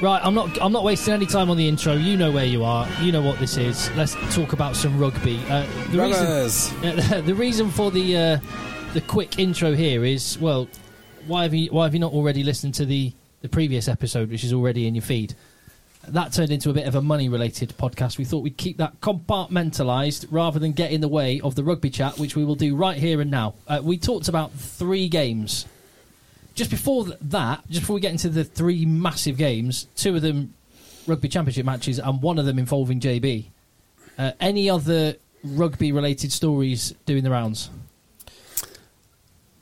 Right, I'm not wasting any time on the intro. You know where you are. You know what this is. Let's talk about some rugby. The reason for the quick intro here is, well, why have you not already listened to the previous episode, which is already in your feed? That turned into a bit of a money-related podcast. We thought we'd keep that compartmentalised rather than get in the way of the rugby chat, which we will do right here and now. We talked about three games. Just before we get into the three massive games, two of them Rugby Championship matches and one of them involving JB. Any other rugby-related stories doing the rounds?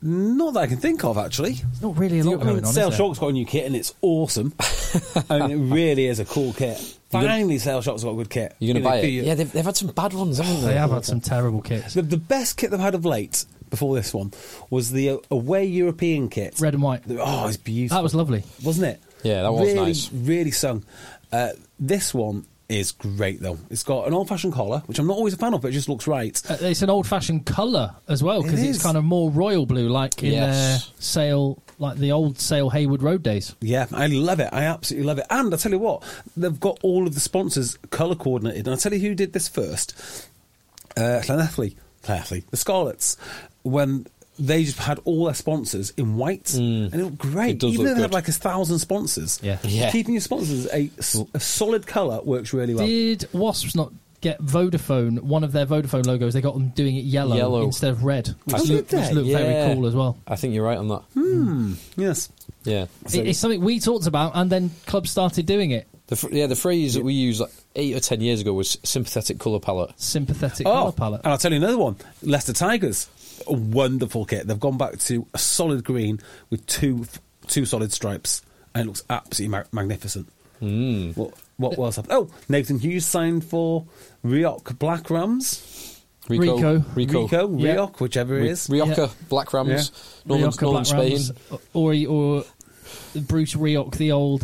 Not that I can think of, actually. There's not really a lot going on, Sale Sharks got a new kit, and it's awesome. I mean, it really is a cool kit. Finally, Sale Sharks got a good kit. You're going to buy it? Yeah, they've had some bad ones, haven't they? They have had some terrible kits. The best kit they've had of late... before this one, was the away European kit. Red and white. Oh, it's beautiful. That was lovely. Wasn't it? Yeah, that was really nice. Really sung. This one is great, though. It's got an old-fashioned collar, which I'm not always a fan of, but it just looks right. It's an old-fashioned colour as well, because it's kind of more royal blue, like in Sale, like the old Sale Haywood Road days. Yeah, I love it. I absolutely love it. And I tell you what, they've got all of the sponsors colour-coordinated. And I'll tell you who did this first. Llanelli, the Scarlets. When they just had all their sponsors in white, and it looked great. Even though they had like 1,000 sponsors, keeping your sponsors a solid colour works really well. Did Wasps not get Vodafone? One of their Vodafone logos, they got them doing it yellow. Instead of red, which looked very cool as well. I think you're right on that. Yes, yeah, so it's something we talked about, and then clubs started doing it. The phrase that we used like 8 or 10 years ago was sympathetic colour palette. And I'll tell you another one: Leicester Tigers. A wonderful kit. They've gone back to a solid green with two solid stripes, and it looks absolutely magnificent. What was up? Oh, Nathan Hughes signed for Rioch Black Rams. Rico. Rioch, whichever it is. Riocha Black Rams. Yeah. Northern Spain. Rams, or Bruce Rioch, the old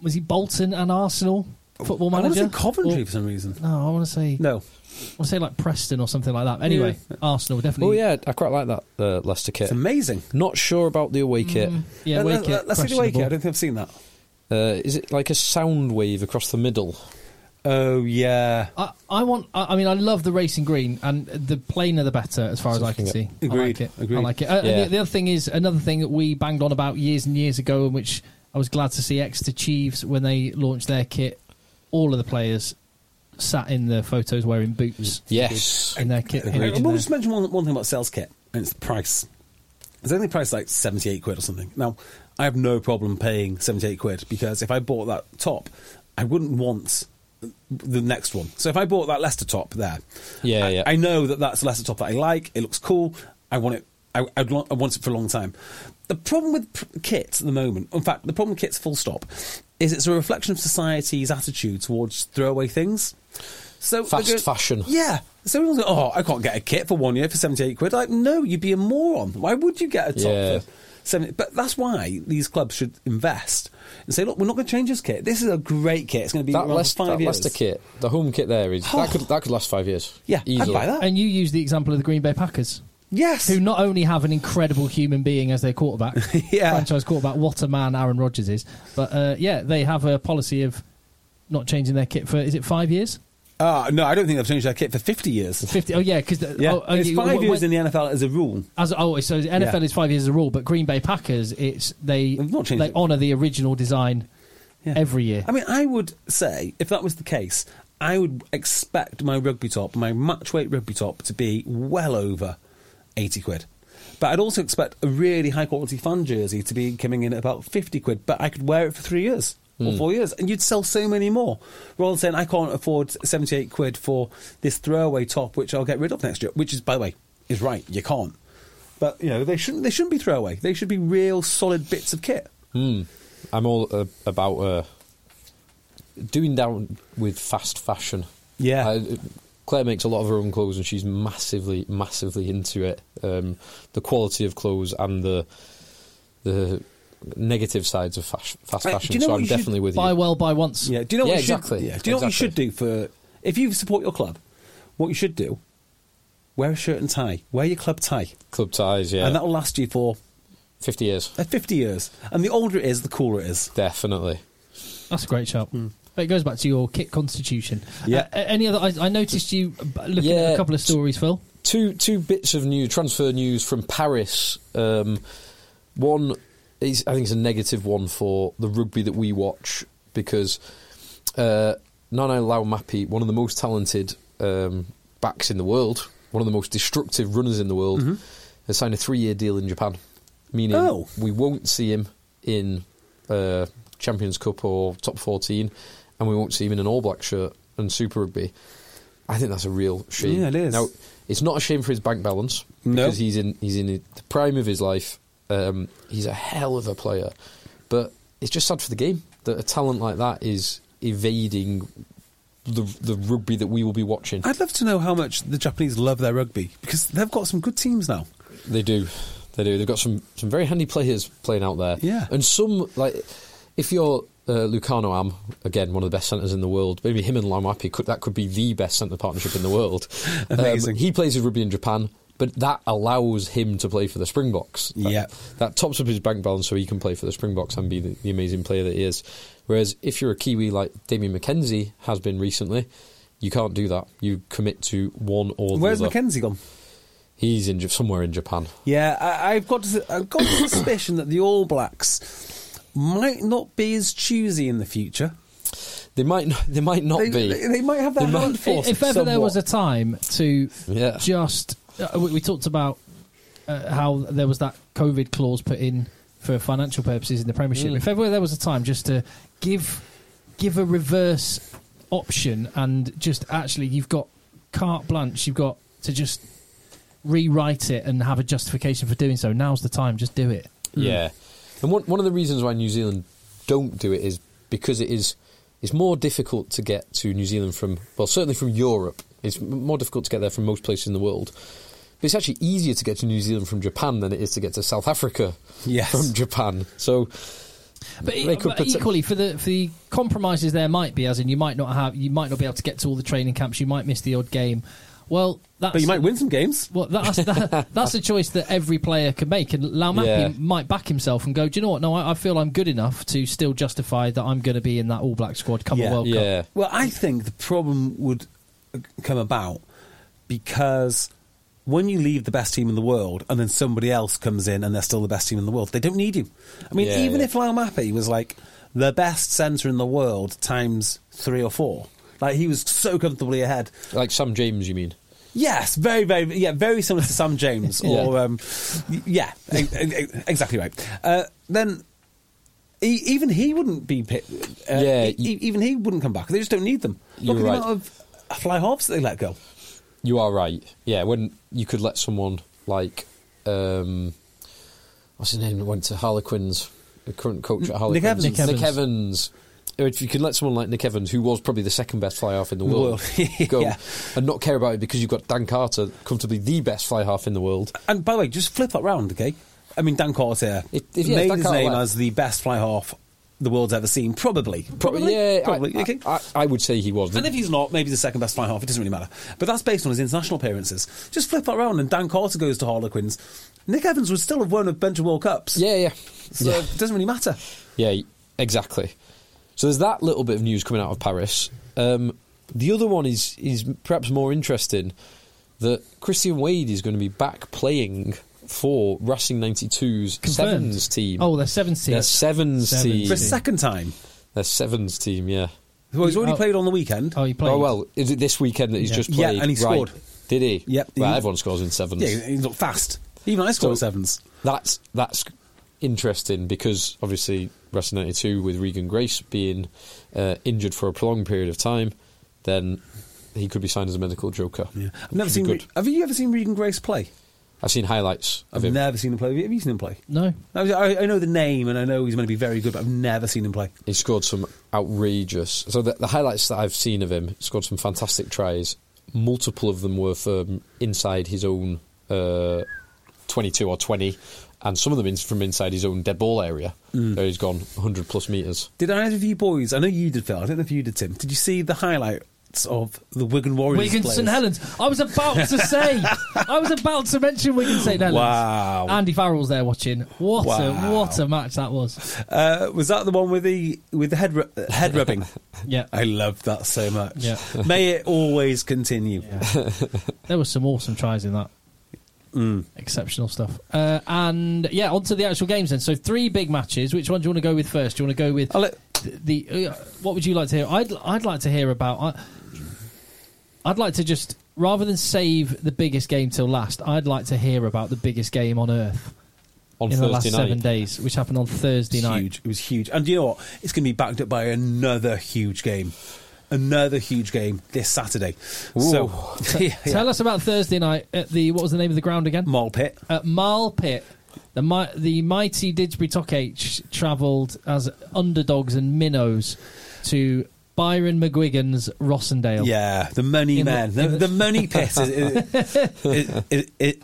was he Bolton and Arsenal football manager? I want to say Coventry for some reason. No, I want to say like Preston or something like that. Anyway, Arsenal definitely. Oh yeah, I quite like that Leicester kit. It's amazing. Not sure about the away kit. Yeah, away kit. Let's see the away kit. I don't think I've seen that. Is it like a sound wave across the middle? Oh yeah. I love the racing green, and the plainer the better, as far as I can see. Agreed. I like it. The other thing is another thing that we banged on about years and years ago, and which I was glad to see Exeter Chiefs when they launched their kit. All of the players sat in the photos wearing boots. Yes. In their kit. We'll just mention one thing about Sale's kit, and it's the price. It's only priced like £78 or something. Now, I have no problem paying £78 because if I bought that top, I wouldn't want the next one. So if I bought that Leicester top there, I know that that's a Leicester top that I like, it looks cool, I want it. I want it for a long time. The problem with kits at the moment, in fact, the problem with kits full stop, is it's a reflection of society's attitude towards throwaway things. So fashion. Yeah. So everyone's like, oh, I can't get a kit for 1 year for £78. Like, no, you'd be a moron. Why would you get a top for 70? But that's why these clubs should invest and say, look, we're not going to change this kit. This is a great kit. It's going to be around for 5 years. That Leicester kit, the home kit there, is that could last 5 years. Yeah, easily. I'd buy that. And you use the example of the Green Bay Packers. Yes. Who not only have an incredible human being as their quarterback, franchise quarterback, what a man Aaron Rodgers is, but they have a policy of not changing their kit for, is it 5 years? No, I don't think they've changed their kit for 50 years. 50, oh yeah, because... Yeah. It's 5 years in the NFL as a rule. So the NFL is 5 years as a rule, but Green Bay Packers, they honour the original design every year. I mean, I would say, if that was the case, I would expect my rugby top, my match weight rugby top, to be well over £80. But I'd also expect a really high quality fan jersey to be coming in at about £50. But I could wear it for 3 years or 4 years, and you'd sell so many more. Rather than saying I can't afford £78 for this throwaway top, which I'll get rid of next year, which is, by the way, is right. You can't. But you know they shouldn't be throwaway. They should be real solid bits of kit. I'm all about doing down with fast fashion. Yeah, Claire makes a lot of her own clothes, and she's massively, massively into it. The quality of clothes and the negative sides of fast fashion. So I'm definitely with you. Buy well, buy once. Yeah. Do you know what? Exactly. Yeah. Do you know what you should do for if you support your club? What you should do. Wear a shirt and tie. Wear your club tie. Club ties, yeah. And that'll last you for... 50 years. 50 years. And the older it is, the cooler it is. Definitely. That's a great shout. But it goes back to your kit constitution. Yeah. Any other... I noticed you looking at a couple of stories, Phil. Two bits of new transfer news from Paris. One, is, I think it's a negative one for the rugby that we watch, because Nana Laumapi, one of the most talented backs in the world... one of the most destructive runners in the world, has signed a 3-year deal in Japan, meaning we won't see him in Champions Cup or Top 14, and we won't see him in an All Black shirt and Super Rugby. I think that's a real shame. Yeah, it is. Now, it's not a shame for his bank balance, because he's in the prime of his life. He's a hell of a player, but it's just sad for the game that a talent like that is evading the rugby that we will be watching. I'd love to know how much the Japanese love their rugby, because they've got some good teams now. They do. They've got some very handy players playing out there. Yeah. And some, like, if you're Lucano Am, again, one of the best centres in the world, maybe him and Laumapi, that could be the best centre partnership in the world. Amazing. He plays his rugby in Japan, but that allows him to play for the Springboks. Yeah. That tops up his bank balance so he can play for the Springboks and be the amazing player that he is. Whereas if you're a Kiwi like Damien McKenzie has been recently, you can't do that. You commit to one or the other. Where's McKenzie gone? He's in somewhere in Japan. Yeah, I've got the suspicion that the All Blacks might not be as choosy in the future. They might not be. They might have their hand forced. If ever there was a time to just... we talked about how there was that COVID clause put in for financial purposes in the Premiership. If ever there was a time just to give a reverse option and just actually you've got carte blanche, you've got to just rewrite it and have a justification for doing so. Now's the time, just do it. Yeah. And one of the reasons why New Zealand don't do it is because it's more difficult to get to New Zealand from, well, certainly from Europe. It's more difficult to get there from most places in the world. But it's actually easier to get to New Zealand from Japan than it is to get to South Africa from Japan. So, but equally, for the compromises there might be, as in you might not be able to get to all the training camps, you might miss the odd game. Well, but you might win some games. Well, that's a choice that every player can make, and Laumapi might back himself and go, do you know what? No, I feel I'm good enough to still justify that I'm going to be in that All Black squad come the World Cup. Well, I think the problem would come about because when you leave the best team in the world and then somebody else comes in and they're still the best team in the world, they don't need you. I mean, if Laumapi was like the best centre in the world times 3 or 4, like he was so comfortably ahead. Like Sam James, you mean? Yes, very, very, very similar to Sam James. Or, exactly right. Then. Even he wouldn't be picked. Even he wouldn't come back. They just don't need them. Look at the amount of fly halves that they let go. You are right. Yeah, when you could let someone like what's his name that went to Harlequins, the current coach at Harlequins, Nick Evans. If you could let someone like Nick Evans, who was probably the second best fly half in the world. go and not care about it because you've got Dan Carter, comfortably the best fly half in the world. And by the way, just flip that round, okay? I mean, Dan Carter made his name as the best fly half the world's ever seen, probably. Yeah, probably. I would say he was. And if he's not, maybe the second best fly half. It doesn't really matter. But that's based on his international appearances. Just flip that around, and Dan Carter goes to Harlequins. Nick Evans would still have won a bunch of World Cups. So it doesn't really matter. Yeah, exactly. So there's that little bit of news coming out of Paris. The other one is perhaps more interesting, that Christian Wade is going to be back playing for Racing 92's Sevens team. Oh, their Sevens team. For a second time. Their Sevens team, yeah. Well, he's already played on the weekend. Oh, he played. Oh, well, is it this weekend that he's just played? Yeah, and he scored. Right. Did he? Yep. Well, everyone scores in sevens. Yeah, he's not fast. Even I scored sevens. That's interesting because, obviously, Wrestling 92, with Regan Grace being injured for a prolonged period of time, then he could be signed as a medical joker. Yeah. I've never seen. Have you ever seen Regan Grace play? I've seen highlights of him. I've never seen him play. Have you seen him play? No. I know the name and I know he's meant to be very good, but I've never seen him play. He scored some outrageous... So the highlights that I've seen of him, he scored some fantastic tries. Multiple of them were from inside his own 22 or 20, and some of them from inside his own dead ball area. So he's gone 100 plus metres. Did either of you boys... I know you did, Phil. I don't know if you did, Tim. Did you see the highlight of the Wigan Warriors Wigan players? St Helens. I was about to mention Wigan St Helens. Wow. Andy Farrell's there watching. What a match that was. Was that the one with the head rubbing? Yeah. I love that so much. Yeah. May it always continue. Yeah. There were some awesome tries in that. Exceptional stuff. And yeah, on to the actual games then. So three big matches. Which one do you want to go with first? Do you want to go with what would you like to hear? I'd like to hear about... I'd like to just, rather than save the biggest game till last, I'd like to hear about the biggest game on earth in the last 7 days, which happened on Thursday night. Huge. It was huge. And you know what? It's going to be backed up by another huge game. This Saturday. Ooh. So tell us about Thursday night at what was the name of the ground again? Marl Pit. At Marl Pit. The mighty Didsbury Tockage travelled as underdogs and minnows to Byron McGuigan's Rossendale. Yeah, the money man. The money pit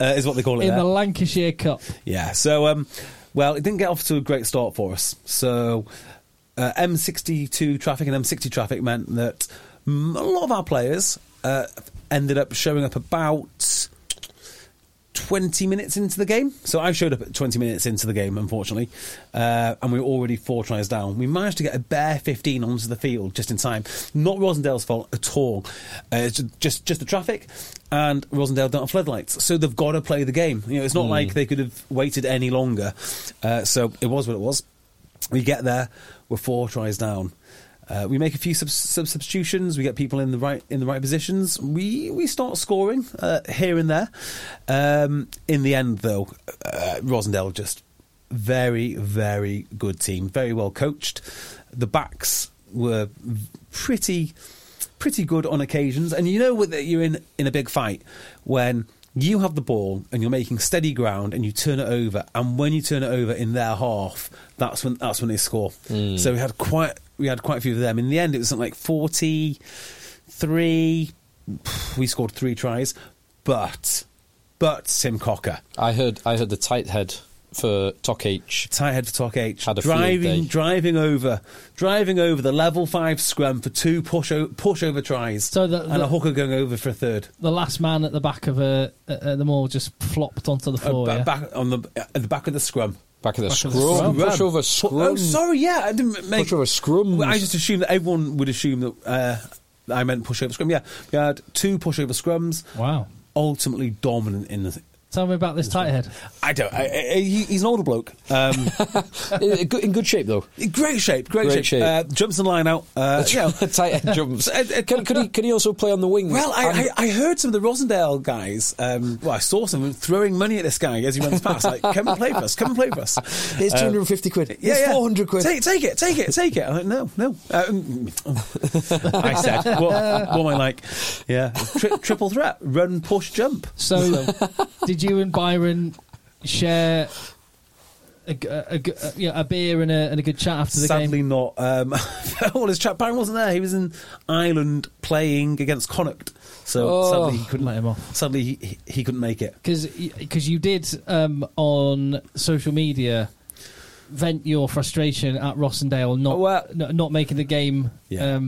is what they call it. In the Lancashire Cup. Yeah, so, well, it didn't get off to a great start for us. So M62 traffic and M60 traffic meant that a lot of our players ended up showing up about 20 minutes into the game. So I showed up at 20 minutes into the game, unfortunately, and we were already 4 tries down. We managed to get a bare 15 onto the field just in time. Not Rosendale's fault at all. It's just the traffic, and Rosendale don't have floodlights, so they've got to play the game. You know, it's not like they could have waited any longer. So it was what it was. We get there, we're 4 tries down. We make a few substitutions. We get people in the right positions. We start scoring here and there. In the end, though, Rosendale just very, very good team, very well coached. The backs were pretty good on occasions, and you know that you're in a big fight when you have the ball and you're making steady ground and you turn it over, and when you turn it over in their half, that's when they score. So we had quite a few of them. In the end, it was something like 43. We scored 3 tries, but Tim Cocker. I heard the tight head for Tock H. Had a driving over the level 5 scrum for 2 pushover tries. So and a hooker going over for a third. The last man at the back of them all just flopped onto the floor. Back on the back of the scrum. Pushover scrum. Oh, sorry, yeah. I didn't make... Pushover scrum. I just assumed that everyone would assume that I meant pushover scrum. Yeah, we had 2 pushover scrums. Wow. Ultimately dominant in the... Tell me about this tight head. I don't... he's an older bloke. In good shape, though. Great shape. Jumps in line out. Tight head jumps. Can he also play on the wing? Well, I heard some of the Rosendale guys... I saw some throwing money at this guy as he runs past. Like, come and play for us. Here's 250 quid. Here's 400 quid. Take it. I'm like, no. I said, what am I like? Yeah. Triple threat. Run, push, jump. So... Did you and Byron share a beer and a good chat after the game? Sadly not. All his chat. Byron wasn't there. He was in Ireland playing against Connacht. So sadly he couldn't let him off. Sadly he couldn't make it. Because you did on social media vent your frustration at Rossendale not making the game. Yeah.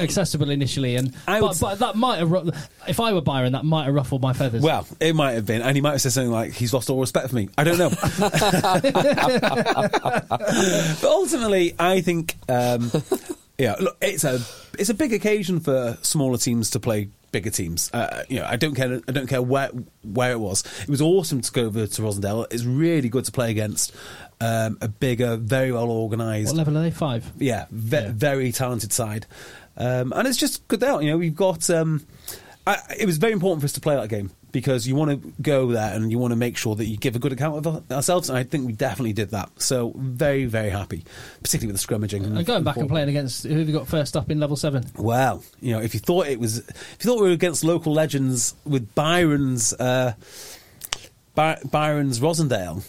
Accessible initially, but that might have, if I were Byron, that might have ruffled my feathers. Well, it might have been, and he might have said something like, "He's lost all respect for me." I don't know. But ultimately, I think, look, it's a big occasion for smaller teams to play bigger teams. I don't care where it was. It was awesome to go over to Rossendale. It's really good to play against a bigger, very well organised. What level are they? 5? Yeah, very talented side. And it's just good out. You know, we've got. It was very important for us to play that game, because you want to go there and you want to make sure that you give a good account of ourselves, and I think we definitely did that. So very, very happy, particularly with the scrummaging. And going back and playing against, who have you got first up in level 7? Well, you know, if you thought we were against local legends with Byron's Rossendale,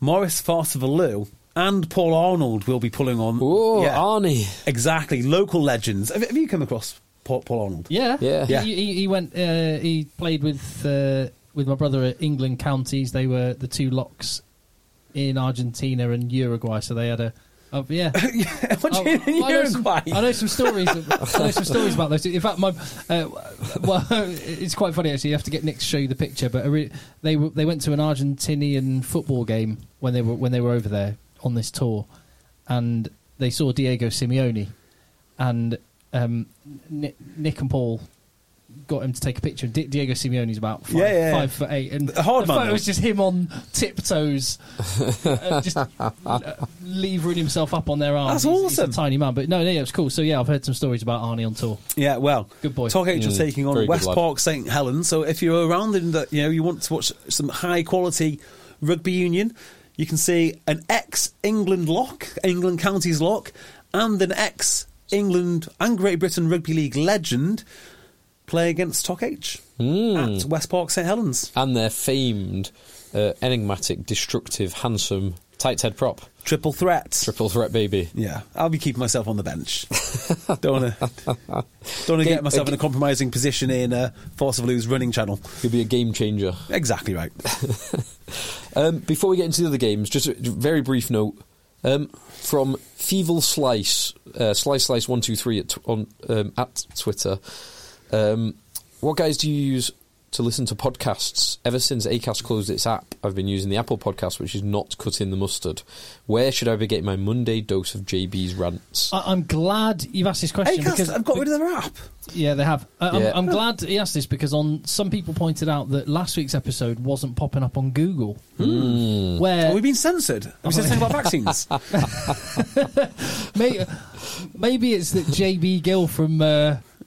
Maurice Fartavalu and Paul Arnold will be pulling on. Oh, yeah, Arnie. Exactly, local legends. Have you come across Paul Arnold? Yeah. He went. He played with my brother at England Counties. They were the two locks in Argentina and Uruguay. So they had a. Uruguay? I know some stories about those two. In fact, it's quite funny actually. You have to get Nick to show you the picture. But they went to an Argentinian football game when they were over there on this tour, and they saw Diego Simeone, and. Nick and Paul got him to take a picture. Diego Simeone's about 5'8", and the photo was just him on tiptoes, just levering himself up on their arms. That's awesome. He's a tiny man, but no, it was cool. So yeah, I've heard some stories about Arnie on tour. Yeah, well, good boy. Talk Angels taking on West Park St Helens. So if you're around in that, you know, you want to watch some high quality rugby union, you can see an ex-England lock, England Counties lock, and an ex. England and Great Britain Rugby League legend play against Toc H at West Park St Helens, and their famed enigmatic, destructive, handsome tight head prop. Triple threat, baby. Yeah, I'll be keeping myself on the bench. Don't want to get myself in a compromising position in Fartavalu's running channel. You'll be a game changer. Exactly right. Before we get into the other games, just a very brief note. From Feeval Slice 123 at Twitter. What guys do you use to listen to podcasts? Ever since Acast closed its app, I've been using the Apple Podcast, which is not cutting the mustard. Where should I be getting my Monday dose of JB's rants? I'm glad you've asked this question. Acast, I've got rid of their app. Yeah, they have. I'm glad he asked this, because some people pointed out that last week's episode wasn't popping up on Google. Have we been censored? Have we said something about vaccines? Maybe it's that JB Gill from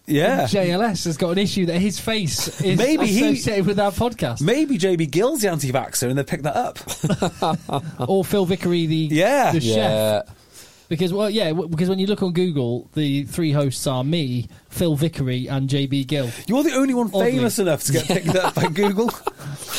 JLS has got an issue that his face is associated with our podcast. Maybe JB Gill's the anti-vaxxer and they picked that up. Or Phil Vickery, the chef. Because when you look on Google, the three hosts are me, Phil Vickery, and JB Gill. You're the only one famous enough to get picked up by Google.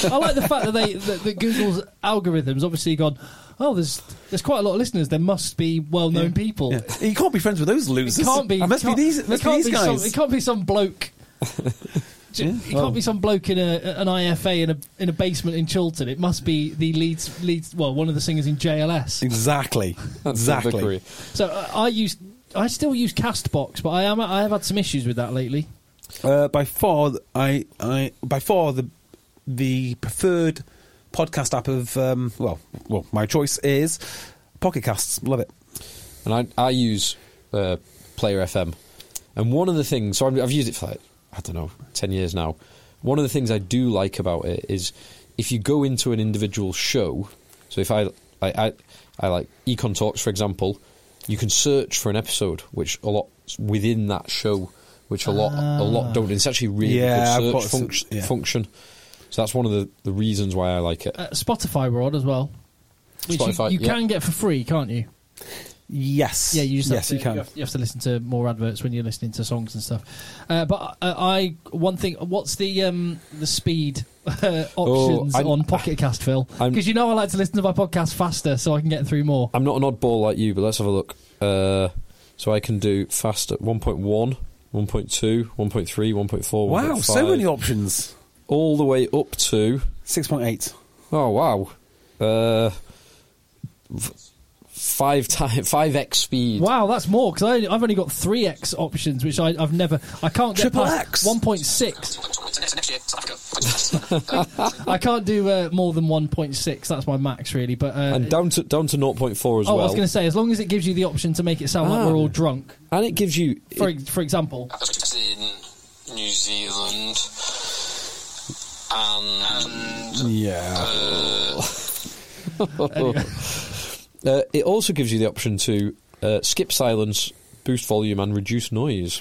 I like the fact that Google's algorithm's obviously gone. Oh, there's quite a lot of listeners. There must be well-known people. Yeah. You can't be friends with those losers. It can't be. It must be these guys. It can't be some bloke. It can't be some bloke in an IFA in a basement in Chilton. It must be the Leeds, one of the singers in JLS. Exactly. So I still use Castbox, but I have had some issues with that lately. By far the preferred podcast app of my choice is Pocket Casts. Love it. And I use Player FM, and one of the things, so I've used it for, like, I don't know, 10 years now. One of the things I do like about it is if you go into an individual show, so if I like Econ Talks, for example, you can search for an episode which a lot within that show, which a lot don't. It's actually really good search function. So that's one of the reasons why I like it. Spotify were on as well, which you can get for free, can't you? Yes. Yeah, you can. You have to listen to more adverts when you're listening to songs and stuff. What's the speed options on Pocket Cast, Phil? Because I like to listen to my podcast faster so I can get through more. I'm not an oddball like you, but let's have a look. So I can do fast at 1.1, 1.2, 1.3, 1.4, wow, 1.5. So many options. All the way up to 6.8. Oh, wow. 5x speed. Wow, that's more, because I've only got 3x options, which I've never. I can't get triple X. 1.6. I can't do more than 1.6. That's my max, really. But and down to 0.4 as well. Oh, I was going to say, as long as it gives you the option to make it sound like we're all drunk, and it gives you, for example. New Zealand and anyway. It also gives you the option to skip silence, boost volume, and reduce noise.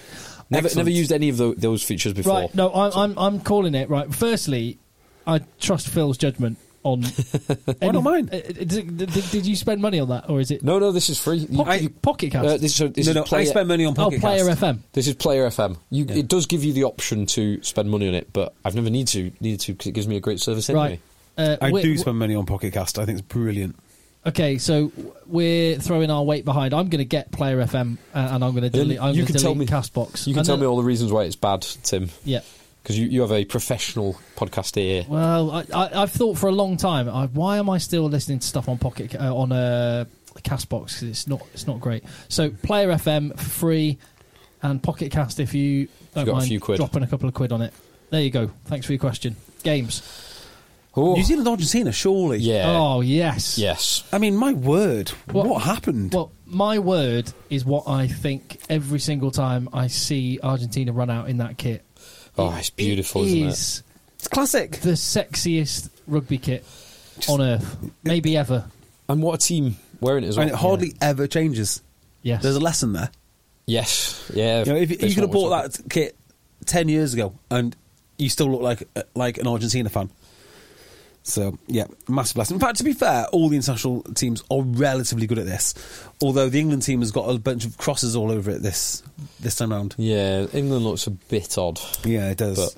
Never used any of those features before. Right, no, I'm calling it right. Firstly, I trust Phil's judgment on. Why not mine? Did you spend money on that, or is it? No, this is free. Pocket Cast. I spend money on Pocket Cast. Player FM. This is Player FM. It does give you the option to spend money on it, but I've never needed to because it gives me a great service anyway. Right. I do spend money on Pocket Cast. I think it's brilliant. Okay, so we're throwing our weight behind. I'm going to get Player FM and I'm going to delete Castbox. You can tell me all the reasons why it's bad, Tim. Yeah. Because you have a professional podcast ear. Well, I've thought for a long time, why am I still listening to stuff on Pocket on Castbox? Because it's not great. So Player FM for free and Pocket Cast if you don't mind dropping a couple of quid on it. There you go. Thanks for your question. Games. Oh. New Zealand, Argentina, surely. Yeah. Oh, yes. Yes. I mean, my word, what happened? Well, my word is what I think every single time I see Argentina run out in that kit. Oh, it's beautiful, isn't it? It's classic. The sexiest rugby kit on earth, maybe ever. And what a team wearing it as well. And it hardly ever changes. Yes. There's a lesson there. Yes. Yeah. If you could have bought that kit 10 years ago and you still look like an Argentina fan. So, yeah, massive blessing. In fact, to be fair, all the international teams are relatively good at this, although the England team has got a bunch of crosses all over it this time round. Yeah, England looks a bit odd. Yeah, it does.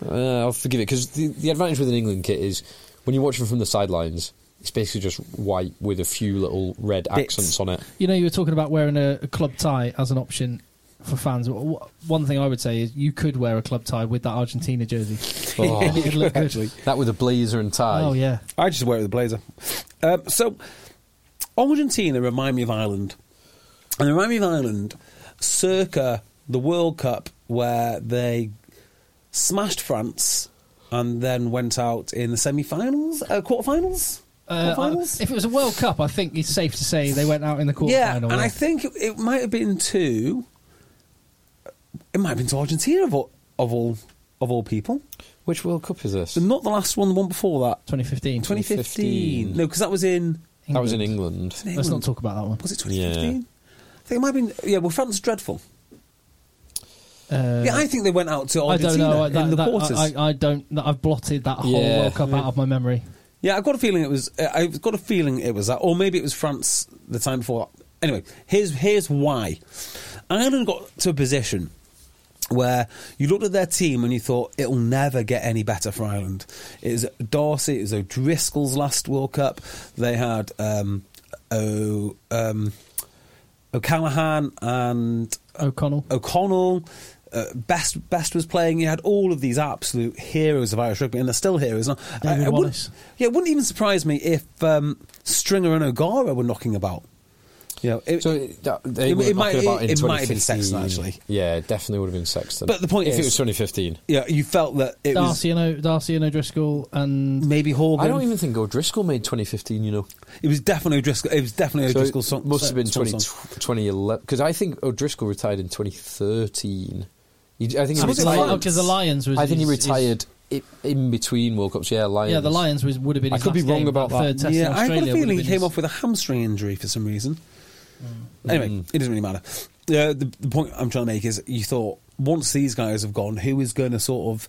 But I'll forgive it, because the advantage with an England kit is when you watch them from the sidelines, it's basically just white with a few little red accents on it. You were talking about wearing a club tie as an option for fans. One thing I would say is you could wear a club tie with that Argentina jersey. Oh, it'd look good. That with a blazer and tie. Oh, yeah. I just wear it with a blazer. So, Argentina remind me of Ireland. And they remind me of Ireland circa the World Cup where they smashed France and then went out in the semi-finals? Quarter-finals? If it was a World Cup, I think it's safe to say they went out in the quarter-final. Yeah, and I think it might have been two... It might have been to Argentina of all people. Which World Cup is this? So not the last one, the one before that. 2015. 2015. No, because that was in... England. That was in England. Let's not talk about that one. Was it 2015? Yeah. I think it might have been... Yeah, well, France is dreadful. I think they went out to Argentina in the quarters. I don't... I've blotted that whole World Cup out of my memory. Yeah, I've got a feeling it was that. Or maybe it was France the time before. Anyway, here's why. Ireland got to a position... where you looked at their team and you thought, it'll never get any better for Ireland. It was Darcy, it was O'Driscoll's last World Cup. They had O'Callaghan and... O'Connell. Best was playing. You had all of these absolute heroes of Irish rugby, and they're still heroes. David Wallace. It wouldn't even surprise me if Stringer and O'Gara were knocking about. It might have been Sexton, actually. Yeah, it definitely would have been Sexton. But the point is... If it was 2015. Yeah, you felt that it was... Darcy and O'Driscoll and... Maybe Horgan. I don't even think O'Driscoll made 2015, It was definitely O'Driscoll. It was definitely O'Driscoll's song. It must have been 2011. Because I think O'Driscoll retired in 2013. Because the Lions was... I think he retired... in between World Cups, Lions. Yeah, the Lions would have been. I could be wrong about that. Third test in Australia, I got a feeling he came off with a hamstring injury for some reason. Anyway, it doesn't really matter. The point I'm trying to make is, you thought once these guys have gone, who is going to sort of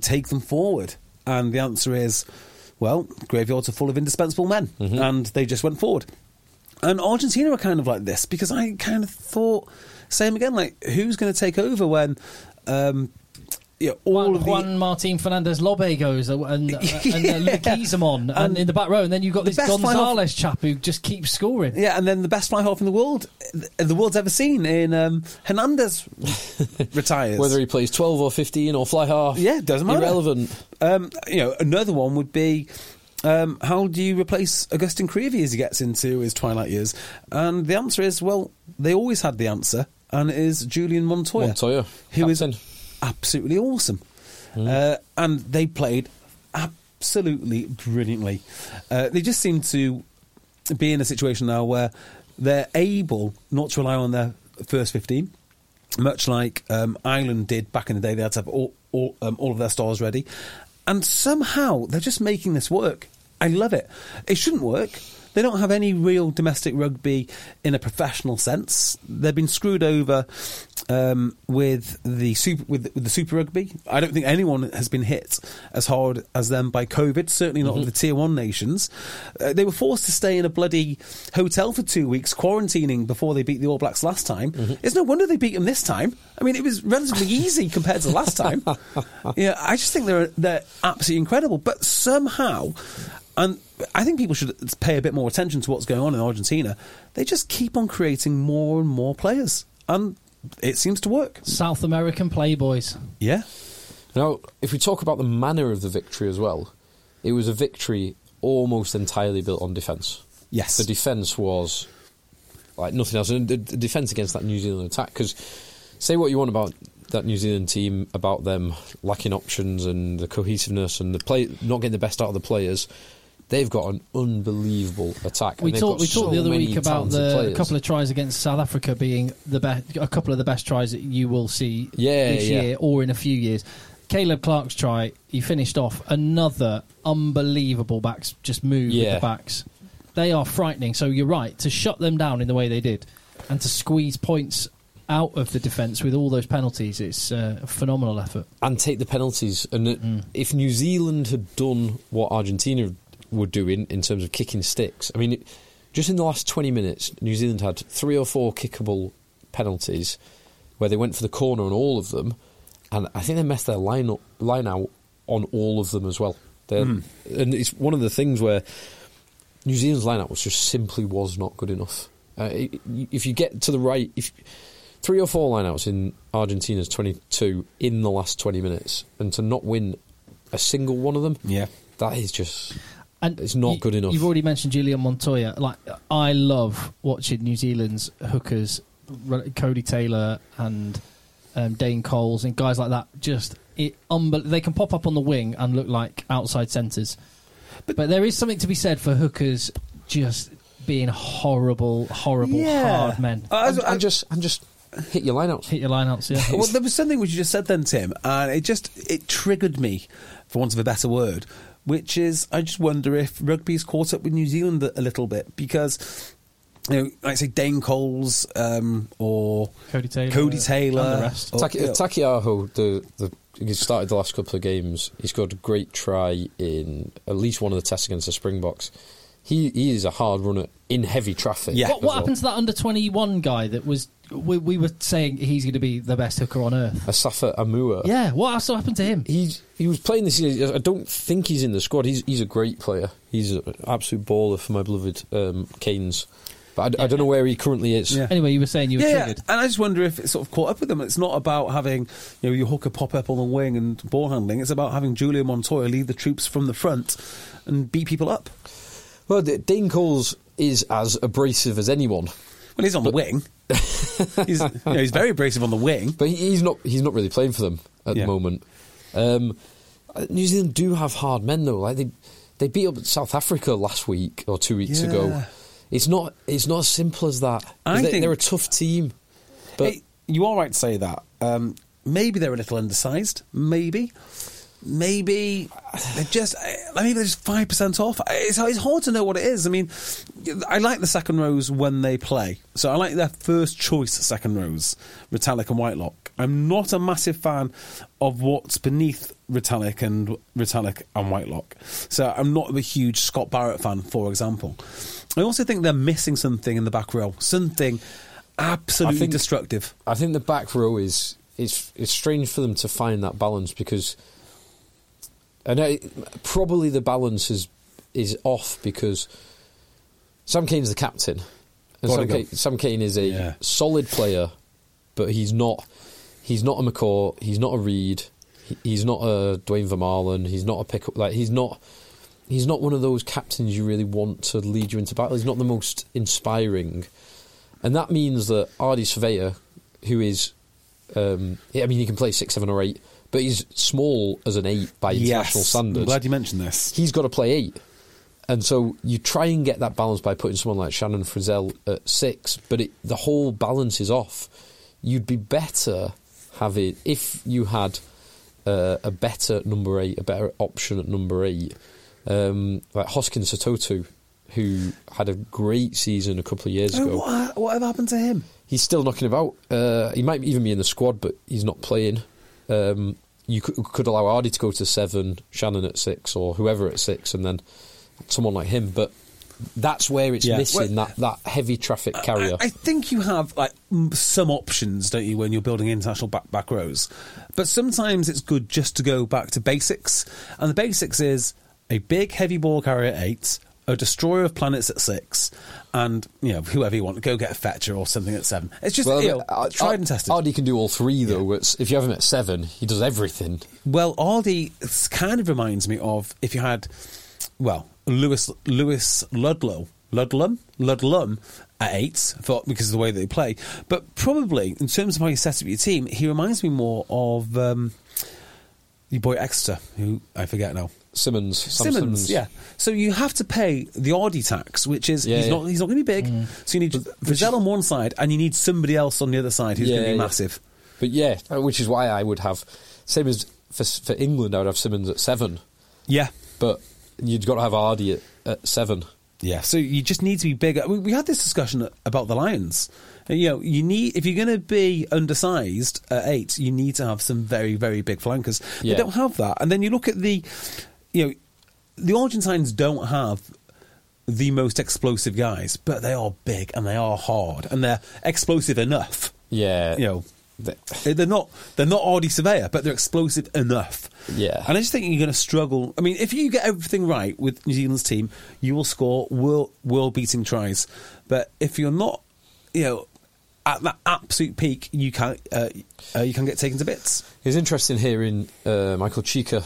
take them forward? And the answer is, well, graveyards are full of indispensable men, and they just went forward. And Argentina were kind of like this, because I kind of thought, same again, like who's going to take over when? Juan Martín Fernández-Lobe goes and Leguizamón and in the back row, and then you've got this Gonzalez chap who just keeps scoring. Yeah, and then the best fly-half in the world's ever seen in Hernandez retires. Whether he plays 12 or 15 or fly-half, doesn't matter. Irrelevant. Another one would be how do you replace Augustin Creevy as he gets into his twilight years? And the answer is, well, they always had the answer, and it is Julian Montoya. Who captain. Is... absolutely awesome. And they played absolutely brilliantly. They just seem to be in a situation now where they're able not to rely on their first 15 much like Ireland did back in the day. They had to have all of their stars ready. And somehow they're just making this work. I love it. It shouldn't work. They don't have any real domestic rugby in a professional sense. They've been screwed over with the Super Rugby. I don't think anyone has been hit as hard as them by COVID, certainly not the Tier 1 nations. They were forced to stay in a bloody hotel for 2 weeks, quarantining before they beat the All Blacks last time. Mm-hmm. It's no wonder they beat them this time. I mean, it was relatively easy compared to last time. Yeah, I just think they're absolutely incredible. But somehow... And I think people should pay a bit more attention to what's going on in Argentina. They just keep on creating more and more players. And it seems to work. South American playboys. Yeah. Now, if we talk about the manner of the victory as well, it was a victory almost entirely built on defence. Yes. The defence was like nothing else. And the defence against that New Zealand attack. Because say what you want about that New Zealand team, about them lacking options and the cohesiveness and the play, not getting the best out of the players... They've got an unbelievable attack. We talked the other week about a couple of tries against South Africa being a couple of the best tries that you will see this year or in a few years. Caleb Clark's try, he finished off another unbelievable backs, just move with the backs. They are frightening. So you're right, to shut them down in the way they did and to squeeze points out of the defence with all those penalties, it's a phenomenal effort. And take the penalties. And if New Zealand had done what Argentina were doing in terms of kicking sticks. I mean, just in the last 20 minutes, New Zealand had 3 or 4 kickable penalties where they went for the corner on all of them, and I think they messed their line out on all of them as well. And it's one of the things where New Zealand's line out was just simply was not good enough. If you get to the right, 3 or 4 line outs in Argentina's 22 in the last 20 minutes, and to not win a single one of them, that is just... And it's not good enough. You've already mentioned Julian Montoya. Like, I love watching New Zealand's hookers, Cody Taylor and Dane Coles and guys like that. Just they can pop up on the wing and look like outside centres. But there is something to be said for hookers just being horrible, hard men. I'm just hit your lineouts. Yeah. Well, there was something which you just said then, Tim, and it triggered me, for want of a better word. Which is, I just wonder if rugby's caught up with New Zealand a little bit, because, you know, like say Dane Coles or Cody Taylor and the rest. Takiaho, he started the last couple of games. He scored a great try in at least one of the tests against the Springboks. He is a hard runner in heavy traffic. Yeah. What happened to that under 21 guy that was? We were saying he's going to be the best hooker on earth. Asafa Amua. Yeah, what else happened to him? He was playing this year. I don't think he's in the squad. He's a great player. He's an absolute baller for my beloved Canes. But I don't know where he currently is. Yeah. Anyway, you were saying you were triggered. Yeah, and I just wonder if it's sort of caught up with them. It's not about having your hooker pop up on the wing and ball handling. It's about having Julian Montoya lead the troops from the front and beat people up. Well, Dane Coles is as abrasive as anyone. Well, he's on the wing. He's very abrasive on the wing. But he's not really playing for them at the moment. New Zealand do have hard men, though. Like they beat up South Africa last week or 2 weeks ago. It's not as simple as that. I think they're a tough team. But you are right to say that. Maybe they're a little undersized. Maybe they're just 5% off. It's hard to know what it is. I mean, I like the second rows when they play. So I like their first choice second rows, Retallick and Whitelock. I'm not a massive fan of what's beneath Retallick and Whitelock. So I'm not a huge Scott Barrett fan, for example. I also think they're missing something in the back row, something absolutely destructive. I think the back row is it's strange for them to find that balance because... And probably the balance is off because Sam Kane's the captain. And Sam Kane is a solid player, but he's not a McCaw, he's not a Reed, he's not a Dwayne Vermaelen, he's not a pickup. Like he's not one of those captains you really want to lead you into battle. He's not the most inspiring, and that means that Ardy Surveyor, who is, he can play 6, 7, or 8. But he's small as an 8 by international standards. I'm glad you mentioned this. He's got to play 8. And so you try and get that balance by putting someone like Shannon Frizzell at 6, but the whole balance is off. you'd be better having, if you had a better at number 8, a better option at number 8, like Hoskins Sototu, who had a great season a couple of years ago. What happened to him? He's still knocking about. He might even be in the squad, but he's not playing. You could allow Hardy to go to 7, Shannon at 6, or whoever at 6, and then someone like him. But that's where it's missing, that heavy traffic carrier. I think you have some options, don't you, when you're building international back rows. But sometimes it's good just to go back to basics. And the basics is a big heavy ball carrier at 8, a destroyer of planets at 6, and whoever you want, go get a fetcher or something at 7. It's just tried and tested. Ardy can do all three though. Yeah. If you have him at 7, he does everything. Well, Ardy kind of reminds me of if you had Lewis Ludlum at 8 because of the way that they play. But probably in terms of how you set up your team, he reminds me more of your boy Exeter, who I forget now. Simmons, yeah. So you have to pay the Audi tax, which is he's not going to be big. Mm. So you need Vizell on one side, and you need somebody else on the other side who's going to be massive. But which is why I would have, same as for England, I would have Simmons at 7. Yeah, but you've got to have Audi at 7. Yeah, so you just need to be bigger. We had this discussion about the Lions. You need, if you're going to be undersized at 8, you need to have some very, very big flankers. Yeah. They don't have that, and then you look at the. The Argentines don't have the most explosive guys, but they are big and they are hard and they're explosive enough. Yeah, they're not Ardy Surveyor, but they're explosive enough. Yeah, and I just think you're going to struggle. I mean, if you get everything right with New Zealand's team, you will score world-beating tries. But if you're not, at that absolute peak, you can get taken to bits. It's interesting hearing Michael Chica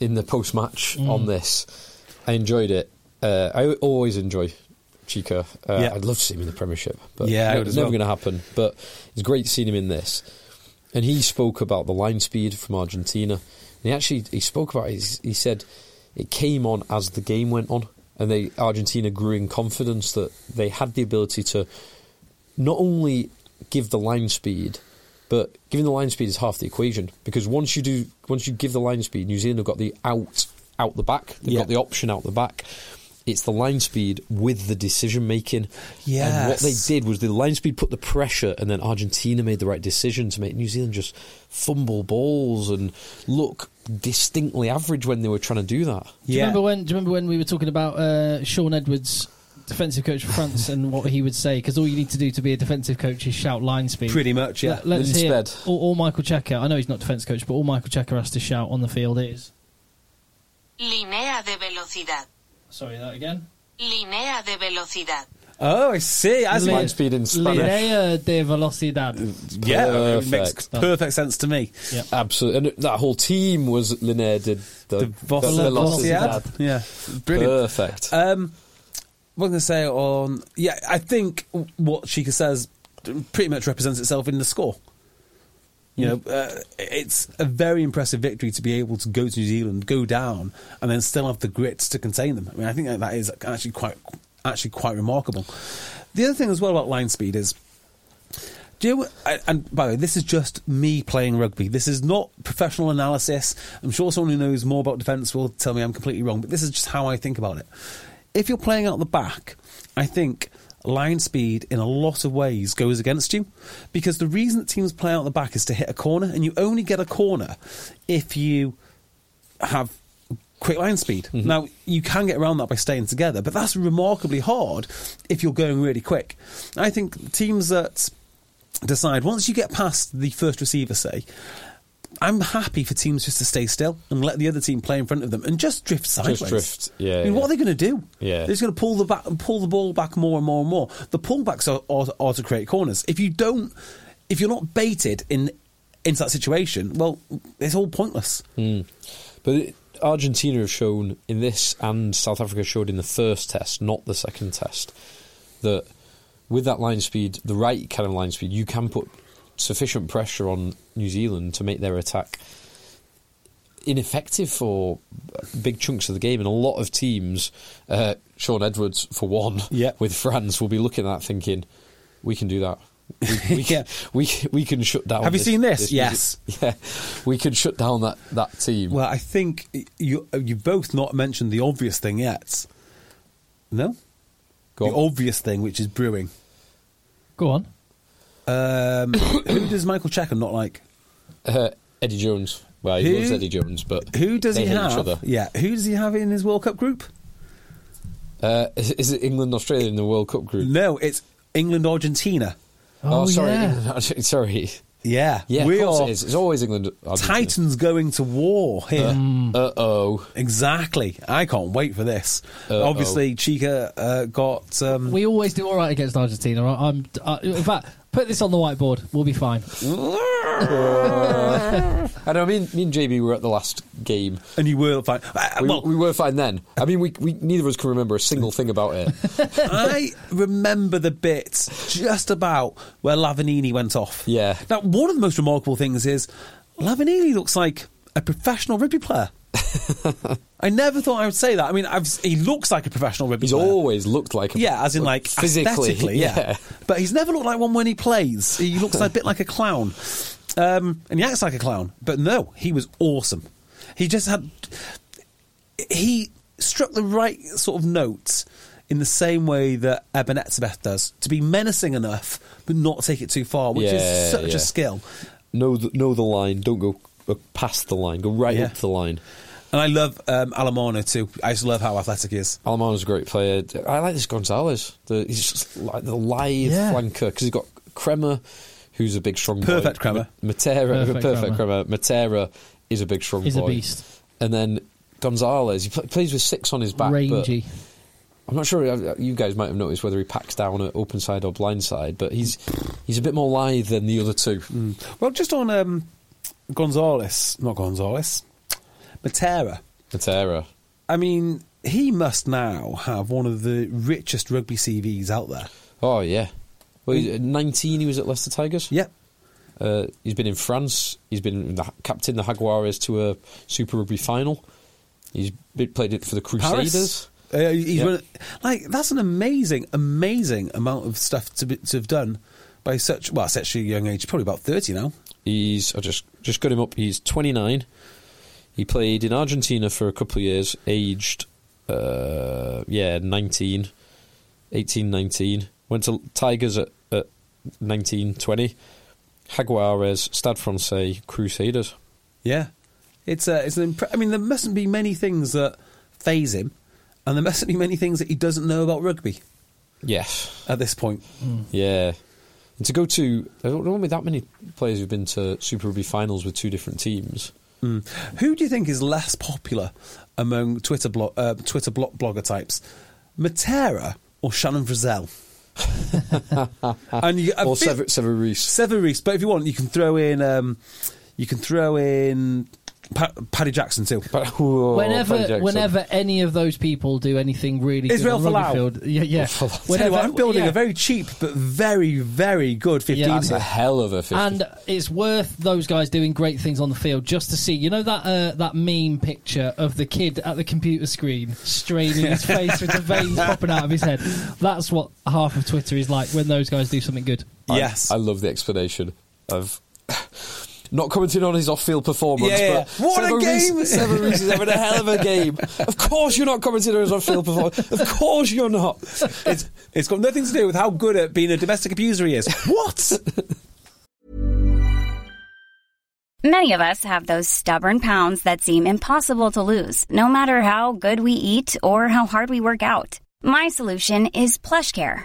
in the post-match on this. I enjoyed it. I always enjoy Chica. I'd love to see him in the Premiership, but it's never going to happen. But it's great seeing him in this. And he spoke about the line speed from Argentina. And he spoke about it. He said it came on as the game went on, and Argentina grew in confidence that they had the ability to not only give the line speed, but giving the line speed is half the equation, because once you give the line speed, New Zealand have got the out the back, they've got the option out the back. It's the line speed with the decision making. Yes. And what they did was the line speed put the pressure, and then Argentina made the right decision to make New Zealand just fumble balls and look distinctly average when they were trying to do that. Do you remember when we were talking about Sean Edwards, defensive coach for France, and what he would say, because all you need to do to be a defensive coach is shout line speed. Pretty much, yeah. Let's hear all Michael Checker, I know he's not defence coach, but all Michael Checker has to shout on the field is... Línea de velocidad. Sorry, that again? Línea de velocidad. Oh, I see. That's line speed in Spanish. Línea de velocidad. Yeah, perfect. It makes perfect sense to me. Yep. Absolutely. And that whole team was Línea de velocidad. Yeah, brilliant. Perfect. What I'm going to say on... Yeah, I think what Chica says pretty much represents itself in the score. It's a very impressive victory to be able to go to New Zealand, go down, and then still have the grits to contain them. I mean, I think that is actually quite remarkable. The other thing as well about line speed is... and by the way, this is just me playing rugby. This is not professional analysis. I'm sure someone who knows more about defence will tell me I'm completely wrong, but this is just how I think about it. If you're playing out the back, I think line speed in a lot of ways goes against you, because the reason that teams play out the back is to hit a corner, and you only get a corner if you have quick line speed. Mm-hmm. Now, you can get around that by staying together, but that's remarkably hard if you're going really quick. I think teams that decide, once you get past the first receiver, say... I'm happy for teams just to stay still and let the other team play in front of them and just drift sideways. Just drift, yeah. I mean, what are they going to do? Yeah. They're just going to pull the ball back more and more and more. The pullbacks are to create corners. If you're not baited into that situation, well, it's all pointless. Mm. But Argentina have shown in this, and South Africa showed in the first test, not the second test, that with that line speed, the right kind of line speed, you can put sufficient pressure on New Zealand to make their attack ineffective for big chunks of the game. And a lot of teams, Sean Edwards for one, with France, will be looking at that thinking, we can do that. We can shut down. Have you seen this? Yes. Yeah, we can shut down that team. Well, I think you both not mentioned the obvious thing yet. No? Go on. The obvious thing, which is brewing. Go on. Who does Michael Checkham not like? Eddie Jones. Well, he loves Eddie Jones, but who does he have? Each other. Yeah, who does he have in his World Cup group? Is it England, Australia in the World Cup group? No, it's England, Argentina. Oh, sorry. Yeah. England, sorry. Yeah, we of course it is. It's always England. Argentina. Titans going to war here. Uh-oh. Exactly. I can't wait for this. Uh-oh. Obviously, Chica got... we always do all right against Argentina. In fact, put this on the whiteboard. We'll be fine. I know, me and JB were at the last game. And you were fine. We were fine then. I mean, we neither of us can remember a single thing about it. I remember the bit just about where Lavanini went off. Yeah. Now, one of the most remarkable things is Lavanini looks like a professional rugby player. I never thought I would say that. I mean, he looks like a professional rugby player. He's always looked like a... Yeah, as in like physically, yeah. But he's never looked like one when he plays. He looks a bit like a clown. And he acts like a clown. But no, he was awesome. He just had... He struck the right sort of note in the same way that Ebenezer does. To be menacing enough, but not take it too far, which is such a skill. Know the line. Don't go past the line. Go right up the line. And I love Alemano too. I just love how athletic he is. Alemano's a great player. I like this Gonzalez. He's just like the lithe flanker, because he's got Kremer, who's a big strong perfect boy. Kremer. Matera. Matera is a big strong boy. He's a beast. And then Gonzalez, he plays with six on his back. Rangy. I'm not sure, you guys might have noticed whether he packs down at open side or blind side, but he's a bit more lithe than the other two. Mm. Well, just on Matera. Matera. I mean, he must now have one of the richest rugby CVs out there. Oh, yeah. Well, at 19, he was at Leicester Tigers. Yep. He's been in France. He's been captain the Jaguares to a Super Rugby final. He's played it for the Crusaders. He's run, that's an amazing, amazing amount of stuff to have done by such a young age. Probably about 30 now. I just got him up. He's 29. He played in Argentina for a couple of years, aged 18, 19. Went to Tigers at 19, 20. Jaguares, Stade Francais, Crusaders. Yeah. There mustn't be many things that faze him, and there mustn't be many things that he doesn't know about rugby. Yes. At this point. Mm. Yeah. And to go to... I don't know that many players who've been to Super Rugby finals with two different teams. Mm. Who do you think is less popular among Twitter blogger types, Matera or Shannon Frizzell? Or Severis. But if you want, you can throw in Paddy Jackson too. Whenever any of those people do anything really Israel good on the field, I'm building a very cheap but very, very good 15. Yeah, that's a hell of a 15. And it's worth those guys doing great things on the field just to see. You know that meme picture of the kid at the computer screen straining his face with the veins popping out of his head. That's what half of Twitter is like when those guys do something good. Yes, I love the explanation of. Not commenting on his off-field performance, but... What a game! Severus is having a hell of a game. Of course you're not commenting on his off-field performance. Of course you're not. It's got nothing to do with how good at being a domestic abuser he is. What? Many of us have those stubborn pounds that seem impossible to lose, no matter how good we eat or how hard we work out. My solution is PlushCare.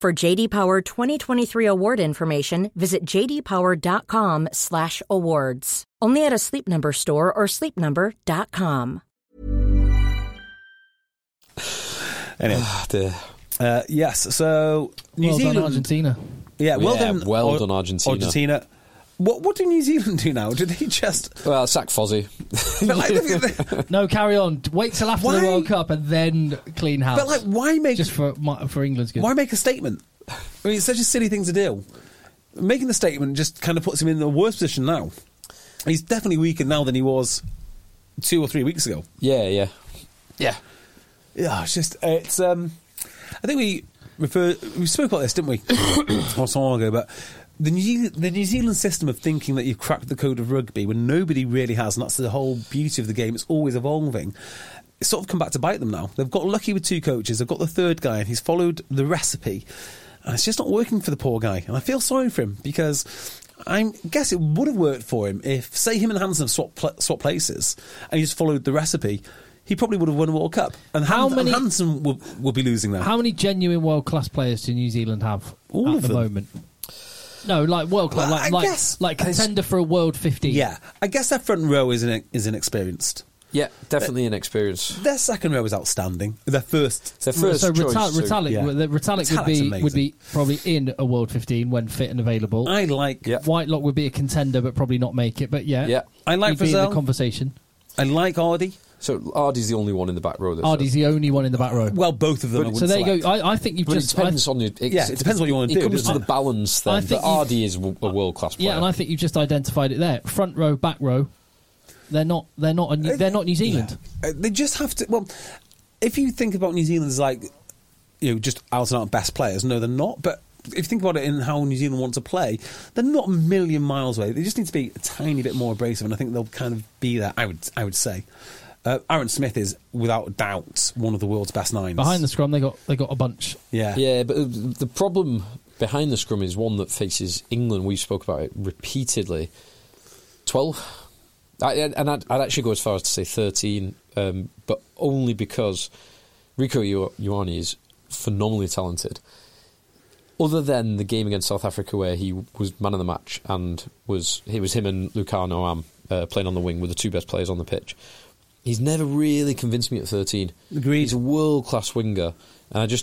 For J.D. Power 2023 award information, visit jdpower.com/awards. Only at a Sleep Number store or sleepnumber.com. Anyway. Oh, dear. Yes, so... New Zealand. Argentina. Yeah, well done, Argentina. What do New Zealand do now? Do they just... Well, sack Fozzie. No, carry on. Wait till after the World Cup and then clean house. But, like, why make... Just for England's good. Why make a statement? I mean, it's such a silly thing to do. Making the statement just kind of puts him in the worst position now. He's definitely weaker now than he was 2 or 3 weeks ago. Yeah. Yeah, it's just... It's... I think we spoke about this, didn't we? Not so long ago, but the New Zealand system of thinking that you've cracked the code of rugby when nobody really has, and that's the whole beauty of the game, it's always evolving. It's sort of come back to bite them now. They've got lucky with 2 coaches, they've got the third guy, and he's followed the recipe. And it's just not working for the poor guy. And I feel sorry for him, because I guess it would have worked for him if, say, him and Hansen have swapped places, and he just followed the recipe. He probably would have won a World Cup. And Hansen will be losing that. How many genuine world-class players do New Zealand have at the moment? No, like world-class. Well, like contender for a World 15. Yeah. I guess that front row is inexperienced. Yeah, definitely inexperienced. Their second row is outstanding. Their first so choice. Retallick would be probably in a World 15 when fit and available. I like... Yep. Whitelock would be a contender but probably not make it. But yeah. I like Brazil. He'd be in the conversation. I like Hardy. So Ardy's the only one in the back row. Well, both of them. But, so there you go. I think you've just... It depends what you want to do. It comes to the balance then. But Ardy is a world-class player. Yeah, and I think you've just identified it there. Front row, back row. They're not New Zealand. Yeah. They just have to... Well, if you think about New Zealand as like, you know, just out-and-out best players, no, they're not. But if you think about it in how New Zealand want to play, they're not a million miles away. They just need to be a tiny bit more abrasive, and I think they'll kind of be there, I would say. Aaron Smith is, without doubt, one of the world's best nines. Behind the scrum, they got a bunch. Yeah, but the problem behind the scrum is one that faces England. We spoke about it repeatedly. 12? And I'd actually go as far as to say 13, but only because Rieko Ioane is phenomenally talented. Other than the game against South Africa where he was man of the match and it was him and Lucan Oam playing on the wing were the 2 best players on the pitch. He's never really convinced me at 13. Agreed. He's a world-class winger. And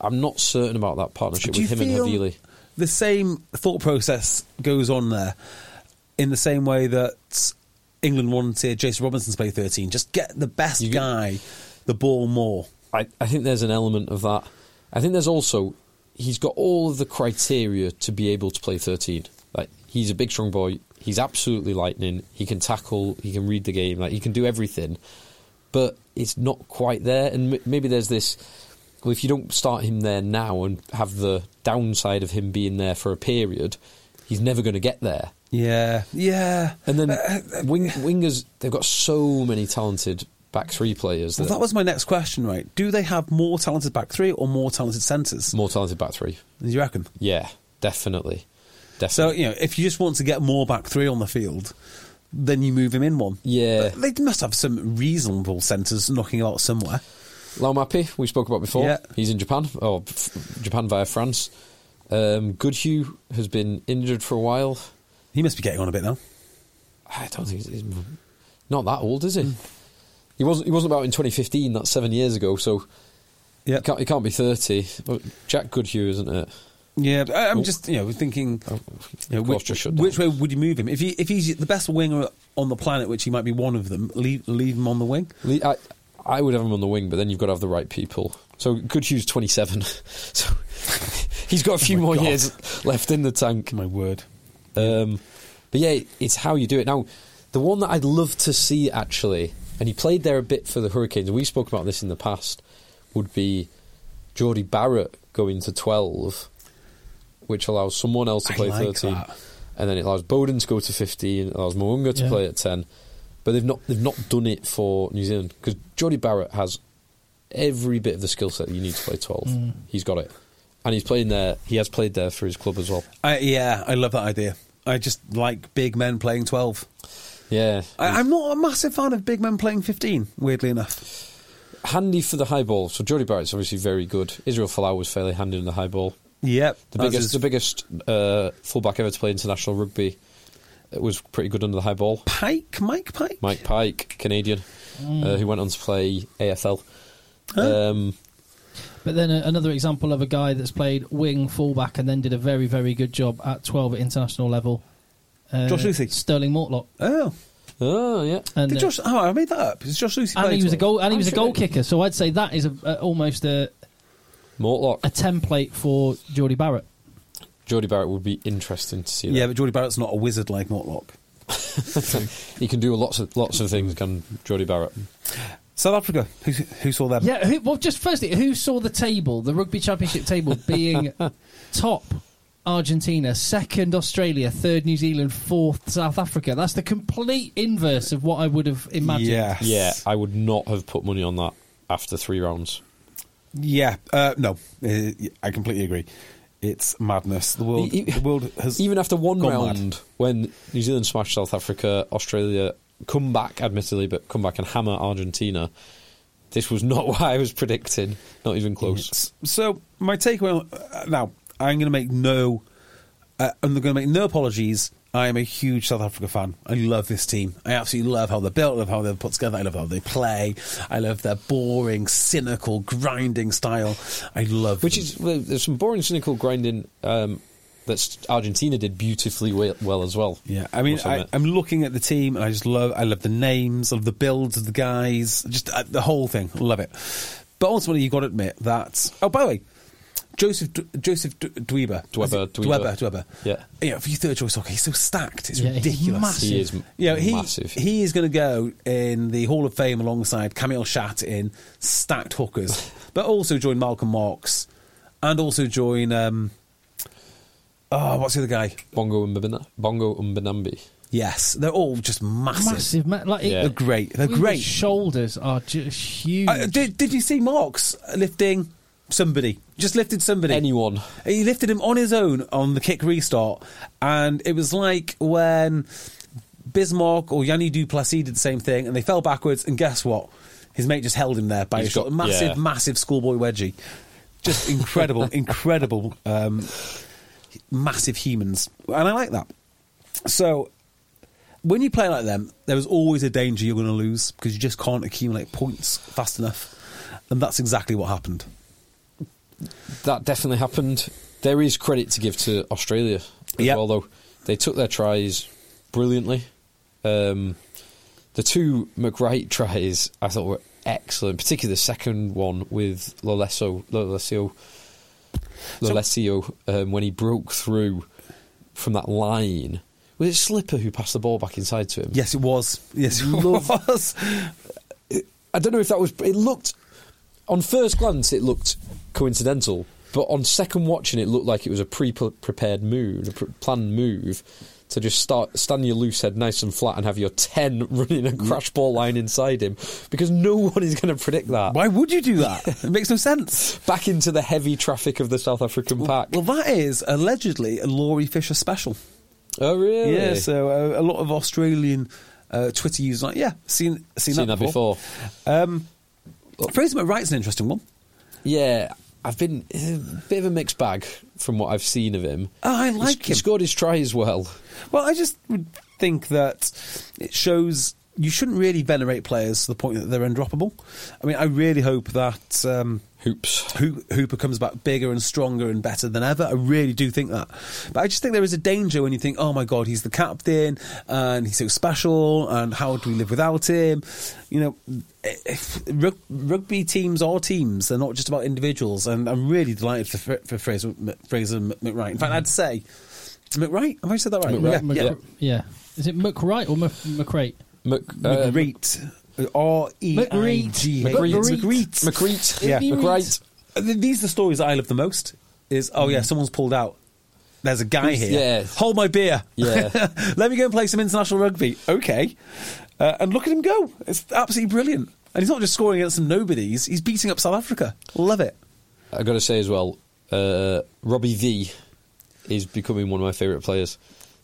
I'm not certain about that partnership with him and Havili. The same thought process goes on there in the same way that England wanted Jason Robinson to play 13. Just get the best guy the ball more. I think there's an element of that. I think there's also, he's got all of the criteria to be able to play 13. Like, he's a big, strong boy. He's absolutely lightning. He can tackle. He can read the game. Like, he can do everything, but it's not quite there. And maybe there's this. Well, if you don't start him there now and have the downside of him being there for a period, he's never going to get there. Yeah. And then wingers, they've got so many talented back three players. Well, that was my next question, right? Do they have more talented back three or more talented centres? More talented back three. You reckon? Yeah, definitely. Definitely. So, you know, if you just want to get more back three on the field, then you move him in one. Yeah. But they must have some reasonable centres knocking about somewhere. Laumapi, we spoke about before. Yeah. He's in Japan, or Japan via France. Goodhue has been injured for a while. He must be getting on a bit now. I don't think he's not that old, is he? Mm. He wasn't about in 2015, that's 7 years ago, so yep. He can't be 30. Jack Goodhue, isn't it? Yeah, I'm just thinking. Which way would you move him? If he's the best winger on the planet, which he might be one of them, leave him on the wing. I would have him on the wing, but then you've got to have the right people. So Goodhue's 27, so he's got a few more years left in the tank. My word. But yeah, it's how you do it. Now, the one that I'd love to see actually, and he played there a bit for the Hurricanes, and we spoke about this in the past, would be Jordy Barrett going to 12. Which allows someone else to play 13, that. And then it allows Bowden to go to 15, it allows Mounga to play at 10, but they've not done it for New Zealand because Jordy Barrett has every bit of the skill set you need to play 12. Mm. He's got it, And he's playing there. He has played there for his club as well. Yeah, I love that idea. I just like big men playing 12. Yeah. I'm not a massive fan of big men playing 15, weirdly enough. Handy for the high ball. So Jody Barrett's obviously very good. Israel Folau was fairly handy in the high ball. Yep. The biggest fullback ever to play international rugby. It was pretty good under the high ball. Mike Pike, Canadian, who went on to play AFL. Huh? But then another example of a guy that's played wing fullback and then did a very, very good job at 12 at international level. Josh Lucy. Sterling Mortlock. Oh, yeah. And I made that up. It's Josh Lucy. And he was a goal kicker, so I'd say that is almost a Mortlock, a template for Jordie Barrett. Jordie Barrett would be interesting to see. Yeah, but Jordie Barrett's not a wizard like Mortlock. He can do lots of things. Can Jordie Barrett? South Africa. Who saw them? Yeah. Firstly, who saw the table, the Rugby Championship table, being top? Argentina, second Australia, third New Zealand, fourth South Africa. That's the complete inverse of what I would have imagined. Yes. Yeah, I would not have put money on that after three rounds. Yeah, no, I completely agree. It's madness. The world has even after one round, when New Zealand smashed South Africa, Australia come back, admittedly, but come back and hammer Argentina. This was not what I was predicting. Not even close. So my takeaway now. I'm going to make no apologies. I am a huge South Africa fan. I love this team. I absolutely love how they're built. I love how they're put together. I love how they play. I love their boring, cynical, grinding style. I love there's some boring, cynical grinding that Argentina did beautifully well as well. Yeah, I mean, I'm looking at the team and I just love the names, I love the builds of the guys, just the whole thing. I love it. But ultimately, you've got to admit that... Oh, by the way, Joseph Dweber. Yeah. You know, for your third choice soccer, he's so stacked. It's ridiculous. Massive. He is massive. He is going to go in the Hall of Fame alongside Camille Schatt in stacked hookers, but also join Malcolm Marks and also join, what's the other guy? Bongo Umbenambi. Yes, they're all just massive. They're great. They're great. His shoulders are just huge. Did you see Marks lifting... Somebody. Anyone. He lifted him on his own on the kick restart, and it was like when Bismarck or Yanni Duplessis did the same thing, and they fell backwards, and guess what? His mate just held him there by his shot. Massive schoolboy wedgie. Just incredible, massive humans. And I like that. So... when you play like them, there is always a danger you're going to lose, because you just can't accumulate points fast enough. And that's exactly what happened. That definitely happened. There is credit to give to Australia as well, though. They took their tries brilliantly. The two McWright tries I thought were excellent, particularly the second one with Lolesio when he broke through from that line. Was it Slipper who passed the ball back inside to him? Yes, it was. Yes, it was. I don't know if that was... It looked... on first glance, it looked coincidental, but on second watching, it looked like it was a prepared move, a planned move, to just stand your loose head nice and flat and have your 10 running a crash ball line inside him, because no one is going to predict that. Why would you do that? It makes no sense. Back into the heavy traffic of the South African pack. Well, that is allegedly a Laurie Fisher special. Oh, really? Yeah, so a lot of Australian Twitter users are like, seen that before. Fraser McWright's an interesting one. Yeah, I've been a bit of a mixed bag from what I've seen of him. Oh, I like him. He scored his try as well. Well, I just would think that it shows you shouldn't really venerate players to the point that they're undroppable. I mean, I really hope that Hooper comes back bigger and stronger and better than ever. I really do think that. But I just think there is a danger when you think, oh my God, he's the captain and he's so special and how do we live without him? You know, rugby teams are teams. They're not just about individuals. And I'm really delighted for Fraser McWright. In fact, I'd say... McWright? Have I said that right? McWright. Yeah. Is it McWright or McCrate? McWright. McWright. Yeah, McWright. These are the stories that I love the most. Is someone's pulled out. There's a guy here. Yeah. Hold my beer. Yeah. Let me go and play some international rugby. Okay. And look at him go. It's absolutely brilliant. And he's not just scoring against some nobodies. He's beating up South Africa. Love it. I've got to say as well, Robbie V is becoming one of my favourite players.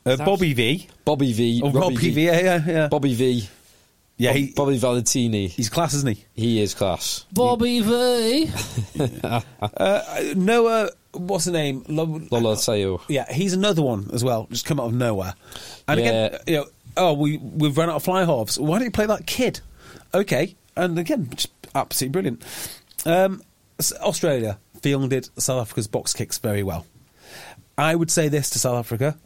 Bobby V. Robbie V. Bobby V. Yeah, Bobby Valentini. He's class, isn't he? He is class. Bobby V. Noah, what's the name? Lolo Teo. Yeah, he's another one as well. Just come out of nowhere. And again, you know, we've run out of fly halves. Why don't you play that kid? Okay, and again, just absolutely brilliant. Australia fielded South Africa's box kicks very well. I would say this to South Africa.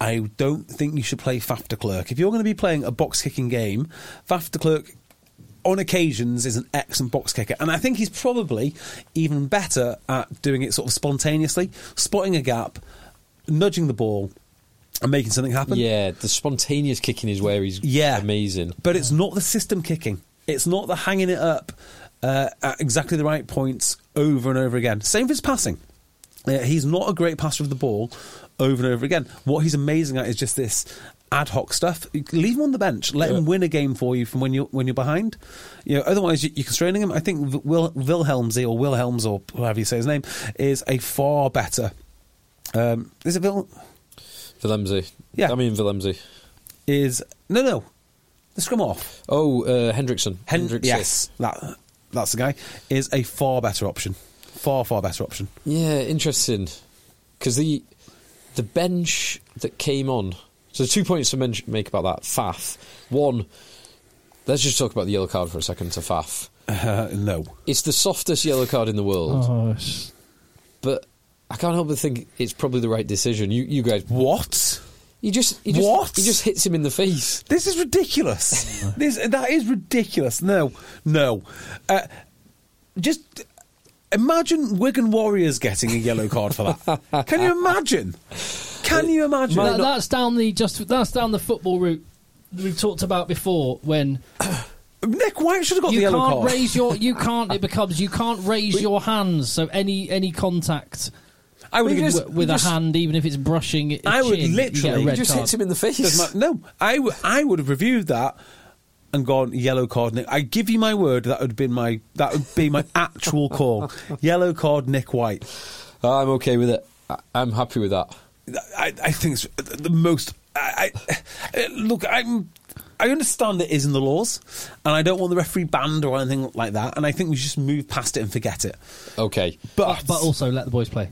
I don't think you should play Faf de Klerk. If you're going to be playing a box-kicking game, Faf de Klerk, on occasions, is an excellent box-kicker. And I think he's probably even better at doing it sort of spontaneously, spotting a gap, nudging the ball, and making something happen. Yeah, the spontaneous kicking is where he's amazing. But it's not the system kicking. It's not the hanging it up at exactly the right points over and over again. Same for his passing. He's not a great passer of the ball, over and over again. What he's amazing at is just this ad hoc stuff. Leave him on the bench. Let him win a game for you from when you're behind. You know, otherwise you're constraining him. I think Wilhelmsey or however you say his name is a far better. Is it Wilhelmsey? Yeah, I mean Wilhelmsey is no. The scrum off. Oh, Hendrickson. Yes, that's the guy. Is a far better option. Far better option. Yeah, interesting. Because the bench that came on. So 2 points to make about that. Faf. One, let's just talk about the yellow card for a second to Faf. No. It's the softest yellow card in the world. Oh. But I can't help but think it's probably the right decision. You guys... What? He just hits him in the face. This is ridiculous. That is ridiculous. No. Just... Imagine Wigan Warriors getting a yellow card for that. Can you imagine? That's down the football route we've talked about before. When Nick White should have got the yellow card. You can't raise your hands. So any contact. I would with a hand, even if it's brushing. It hits him in the face. No, I would have reviewed that and gone yellow card, Nick. I give you my word, that would be my actual call. Yellow card, Nick White. I'm okay with it. I'm happy with that. I think it's the most. I understand it is in the laws, and I don't want the referee banned or anything like that. And I think we should just move past it and forget it. Okay, but also let the boys play.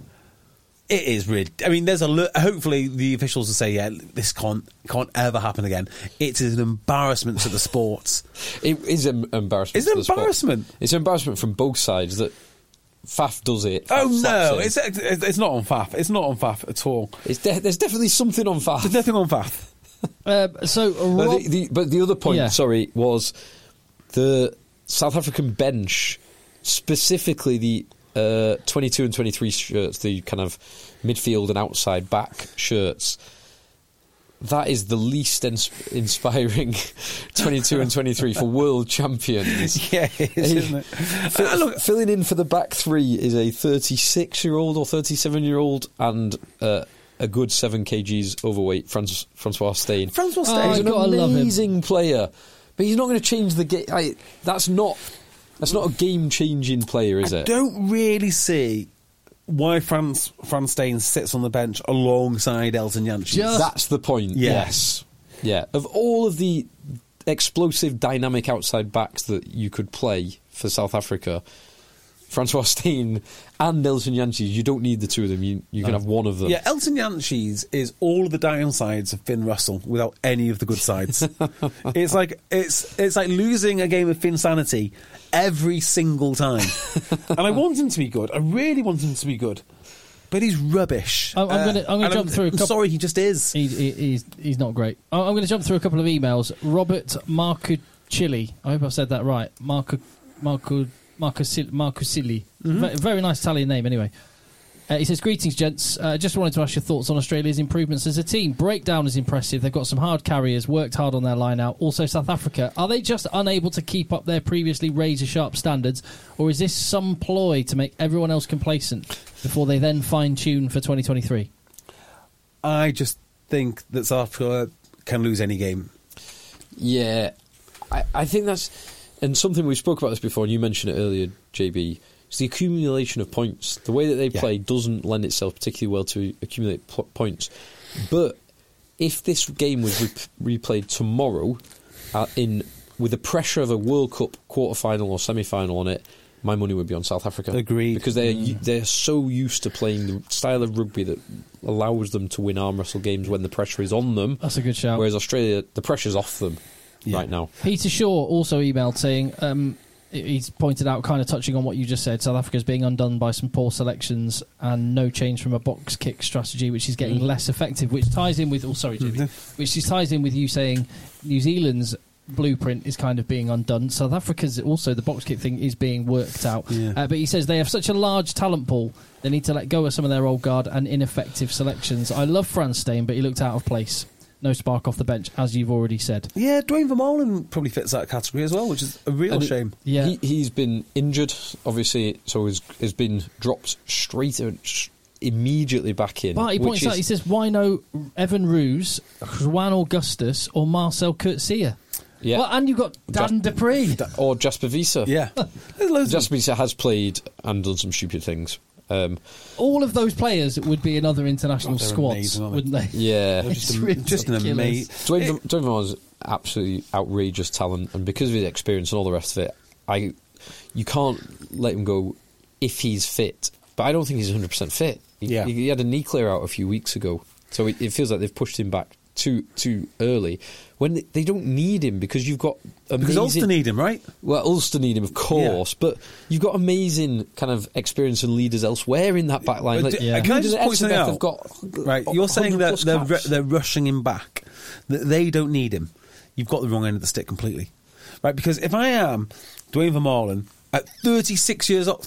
It is really. I mean, hopefully the officials will say, "Yeah, this can't ever happen again." It is an embarrassment to the sport. It is an embarrassment. It's an embarrassment. It's an embarrassment from both sides that Faf does it. It's not on Faf. It's not on Faf at all. There's definitely something on Faf. There's nothing on Faf. The other point, was the South African bench, specifically the. 22 and 23 shirts, the kind of midfield and outside back shirts. That is the least inspiring 22 and 23 for world champions. Yeah, it is, isn't it? Filling in for the back three is a 36-year-old or 37-year-old and a good 7 kgs overweight Francois Steyn. Francois Steyn is an amazing player, but he's not going to change the game. That's not a game-changing player, is it? I don't really see why Frans Steyn sits on the bench alongside Elton Janssens. That's the point, yes. Yeah. Of all of the explosive, dynamic outside backs that you could play for South Africa, Francois Steyn and Elton Janssens, you don't need the two of them. You can have one of them. Yeah, Elton Janssens is all of the downsides of Finn Russell without any of the good sides. It's like losing a game of Finn Sanity every single time. And I want him to be good. I really want him to be good. But he's rubbish. I'm going to jump through a couple... Sorry, he just is. He's not great. I'm going to jump through a couple of emails. Robert Marcucilli. I hope I've said that right. Marcucilli. Mm-hmm. Very nice Italian name, anyway. He says, "Greetings, gents. Just wanted to ask your thoughts on Australia's improvements as a team. Breakdown is impressive. They've got some hard carriers, worked hard on their line out. Also, South Africa. Are they just unable to keep up their previously razor-sharp standards, or is this some ploy to make everyone else complacent before they then fine-tune for 2023? I just think that South Africa can lose any game. Yeah. I think that's... And something we spoke about this before, and you mentioned it earlier, JB. It's the accumulation of points. The way that they play doesn't lend itself particularly well to accumulate points. But if this game was replayed tomorrow with the pressure of a World Cup quarter-final or semi-final on it, my money would be on South Africa. Agreed. Because they're so used to playing the style of rugby that allows them to win arm wrestle games when the pressure is on them. That's a good shout. Whereas Australia, the pressure's off them right now. Peter Shaw also emailed saying... he's pointed out, kind of touching on what you just said, South Africa's being undone by some poor selections and no change from a box kick strategy, which is getting less effective, which ties in with which ties in with you saying New Zealand's blueprint is kind of being undone. South Africa's also, the box kick thing is being worked out. But he says they have such a large talent pool, they need to let go of some of their old guard and ineffective selections. I love Frans Steen, but he looked out of place. No spark off the bench, as you've already said. Yeah, Dwayne Vermaelen probably fits that category as well, which is a real shame. Yeah, he's been injured, obviously, so has been dropped straight immediately back in. But he points out, he says, why no Evan Roos, Juan Augustus, or Marcel Coetzee? Yeah. Well, and you've got Dan Dupree. Or Jasper Visa. Yeah. Jasper Visa has played and done some stupid things. All of those players would be in other international squads, wouldn't they? Yeah. just an amazing... Dwayne Vermaelen's absolutely outrageous talent, and because of his experience and all the rest of it, you can't let him go if he's fit. But I don't think he's 100% fit. He had a knee clear out a few weeks ago, so it feels like they've pushed him back too early when they don't need him, because you've got amazing... Because Ulster need him, right? Well, Ulster need him, of course, but you've got amazing kind of experience and leaders elsewhere in that back line. Can I just point something out? Right, you're saying that they're rushing him back, that they don't need him. You've got the wrong end of the stick completely. Right, because if I am Dwayne Vermaelen at 36 years old,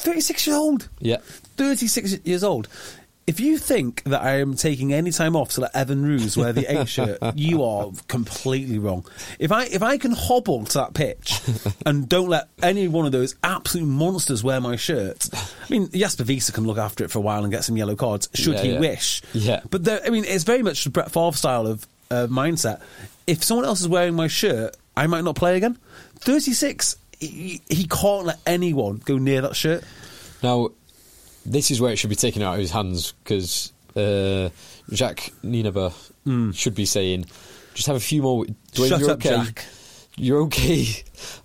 if you think that I am taking any time off to let Evan Roos wear the A shirt, you are completely wrong. If I can hobble to that pitch and don't let any one of those absolute monsters wear my shirt, I mean, Jasper Visa can look after it for a while and get some yellow cards, should he wish. Yeah. But it's very much the Brett Favre style of mindset. If someone else is wearing my shirt, I might not play again. 36, he can't let anyone go near that shirt. Now... this is where it should be taken out of his hands, because Jacques Nienaber should be saying, just have a few more... Dwayne, shut up, okay. Jack. You're okay.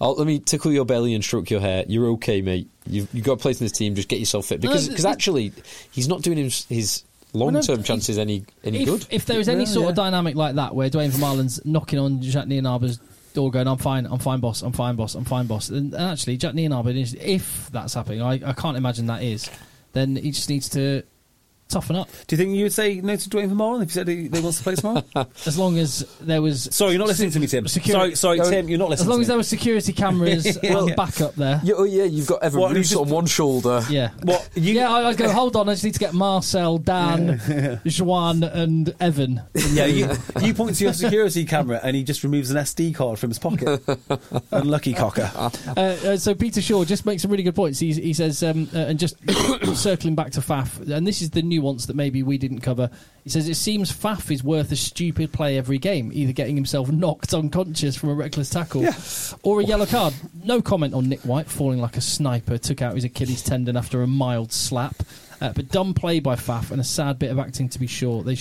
Let me tickle your belly and stroke your hair. You're okay, mate. You've got a place in this team. Just get yourself fit. Because actually, he's not doing his long-term chances any good. If there is any sort of dynamic like that, where Dwayne Vermaelen's knocking on Jacques Nienaber's door going, I'm fine, boss. And actually, Jacques Nienaber, if that's happening, I can't imagine that is... then he just needs to toughen up. Do you think you would say no to Dwayne Vermaelen if you said he wants to play tomorrow? As long as there was... Sorry, you're not listening to me, Tim. Sorry, Tim, you're not listening to me. As long as there were security cameras and back up there. Yeah, you've got Evan Roos on one shoulder. Yeah. What, I'd go, hold on, I just need to get Marcel, Dan, Joanne and Evan. Yeah, you point to your security camera and he just removes an SD card from his pocket. Unlucky cocker. So Peter Shaw just makes some really good points. He says, and just circling back to Faf, and this is the nuance that maybe we didn't cover. He says, it seems Faf is worth a stupid play every game, either getting himself knocked unconscious from a reckless tackle or a yellow card. No comment on Nick White falling like a sniper, took out his Achilles tendon after a mild slap. But dumb play by Faf and a sad bit of acting to be sure. They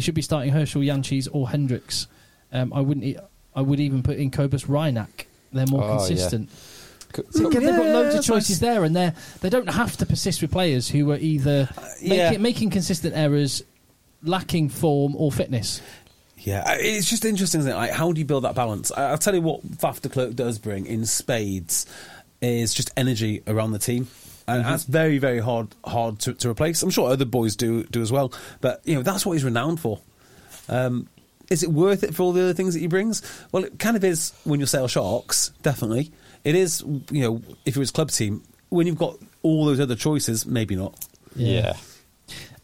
should be starting Herschel Janchies or Hendricks. I would even put in Cobus Reinach. They're more consistent. Yeah. So again, they've got loads of choices there, and they don't have to persist with players who are either making consistent errors, lacking form or fitness. Yeah, it's just interesting, isn't it? Like, how do you build that balance? I'll tell you what Faf de Klerk does bring in spades is just energy around the team. And that's very, very hard to replace. I'm sure other boys do as well, but that's what he's renowned for. Is it worth it for all the other things that he brings? Well, it kind of is when you're Sale Sharks, definitely. It is, if it was club team, when you've got all those other choices, maybe not. Yeah.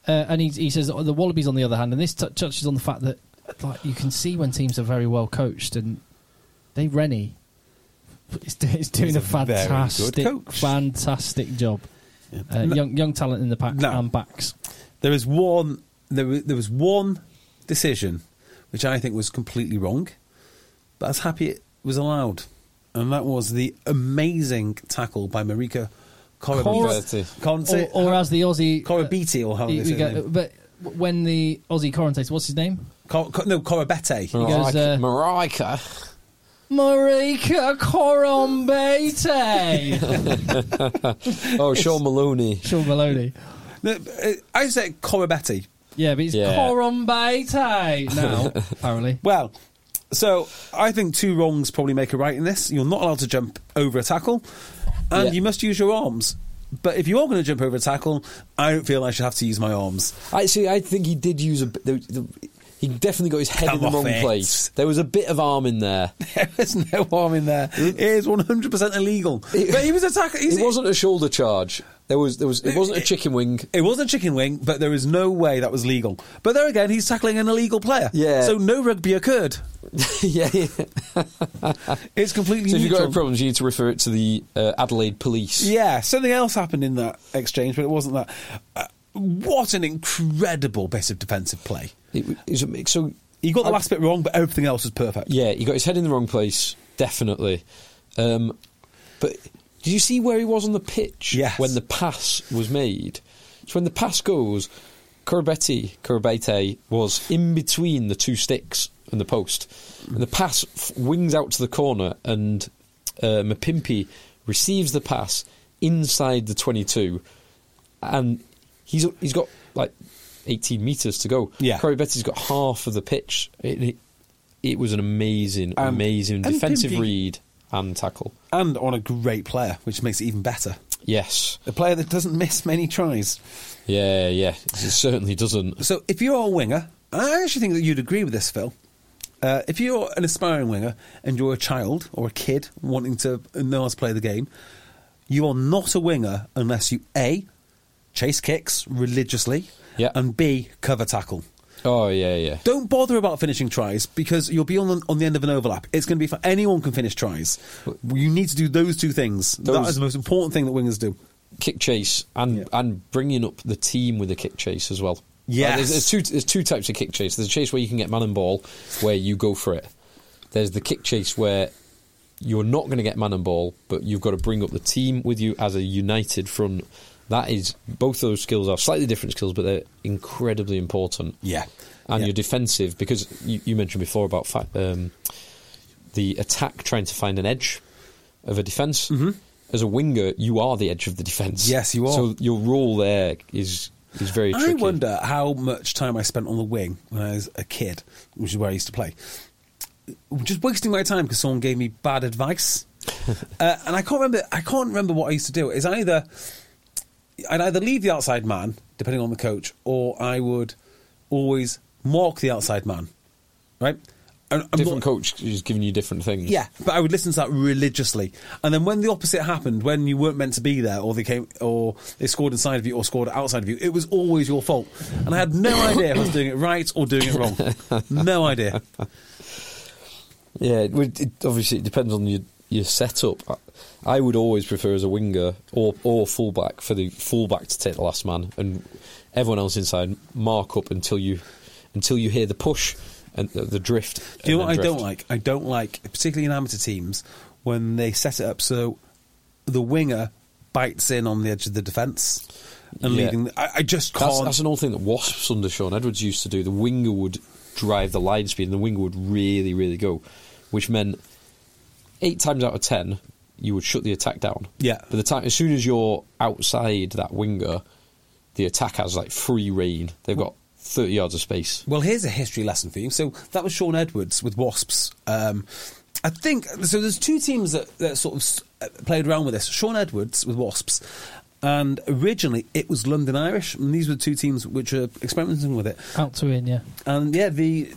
And he says the Wallabies, on the other hand, and this touches on the fact that you can see when teams are very well coached, and Dave Rennie is doing a fantastic job. Yeah. Young talent in the pack and backs. There was one decision which I think was completely wrong, but I was happy it was allowed. And that was the amazing tackle by Marika Corabiti. Or as the Aussie... Corabiti or however. But when the Aussie commentates, what's his name? Corabete. Marika Corombete. Oh, Sean Maloney. No, I said Corabete. Yeah, but it's Corombete now, apparently. Well, so I think two wrongs probably make a right in this. You're not allowed to jump over a tackle, and you must use your arms. But if you are going to jump over a tackle, I don't feel I should have to use my arms. Actually, I think he did use a... He definitely got his head in the wrong place. There was a bit of arm in there. There was no arm in there. It is 100% illegal. But he was attacked. It wasn't a shoulder charge. It wasn't a chicken wing. It wasn't a chicken wing, but there is no way that was legal. But there again, he's tackling an illegal player. Yeah. So no rugby occurred. Yeah. It's completely neutral. So if you've got any problems, you need to refer it to the Adelaide police. Yeah. Something else happened in that exchange, but it wasn't that. What an incredible bit of defensive play. So he got the last bit wrong, but everything else was perfect. Yeah, he got his head in the wrong place, definitely. But did you see where he was on the pitch when the pass was made? So when the pass goes, Corabete was in between the two sticks and the post. And the pass wings out to the corner, and Mapimpi receives the pass inside the 22, and... He's got like 18 metres to go. Yeah. Corabetti's got half of the pitch. It was an amazing, amazing defensive read and tackle. And on a great player, which makes it even better. Yes. A player that doesn't miss many tries. Yeah. It certainly doesn't. So if you're a winger, I actually think that you'd agree with this, Phil. If you're an aspiring winger and you're a child or a kid wanting to know how to play the game, you are not a winger unless you, A... chase kicks religiously, and B, cover tackle. Oh, yeah. Don't bother about finishing tries because you'll be on the end of an overlap. It's going to be for anyone can finish tries. You need to do those two things. That is the most important thing that wingers do. Kick chase and bringing up the team with a kick chase as well. Yeah, like there's two types of kick chase. There's a chase where you can get man and ball, where you go for it. There's the kick chase where you're not going to get man and ball, but you've got to bring up the team with you as a united front. That is, both those skills are slightly different skills, but they're incredibly important. Yeah. And you're defensive, because you mentioned before about the attack trying to find an edge of a defence. Mm-hmm. As a winger, you are the edge of the defence. Yes, you are. So your role there is very tricky. I wonder how much time I spent on the wing when I was a kid, which is where I used to play. Just wasting my time because someone gave me bad advice. And I can't remember what I used to do. It's either... I'd either leave the outside man, depending on the coach, or I would always mark the outside man, right? Different coach is giving you different things. Yeah, but I would listen to that religiously. And then when the opposite happened, when you weren't meant to be there, or they scored inside of you or scored outside of you, it was always your fault. And I had no idea if I was doing it right or doing it wrong. No idea. Yeah, obviously it depends on your set-up. I would always prefer as a winger or full-back for the full-back to take the last man and everyone else inside mark up until you hear the push and the drift. Do you know what I don't like? I don't like, particularly in amateur teams, when they set it up so the winger bites in on the edge of the defence and leading... I just can't... That's an old thing that Wasps under Sean Edwards used to do. The winger would drive the line speed and the winger would really, really go, which meant 8 times out of 10... you would shut the attack down. Yeah. But as soon as you're outside that winger, the attack has like free rein. They've got 30 yards of space. Well, here's a history lesson for you. So that was Sean Edwards with Wasps. I think, so there's two teams that sort of played around with this. Sean Edwards with Wasps. And originally it was London Irish. And these were the two teams which were experimenting with it. Out to in, yeah. And yeah, the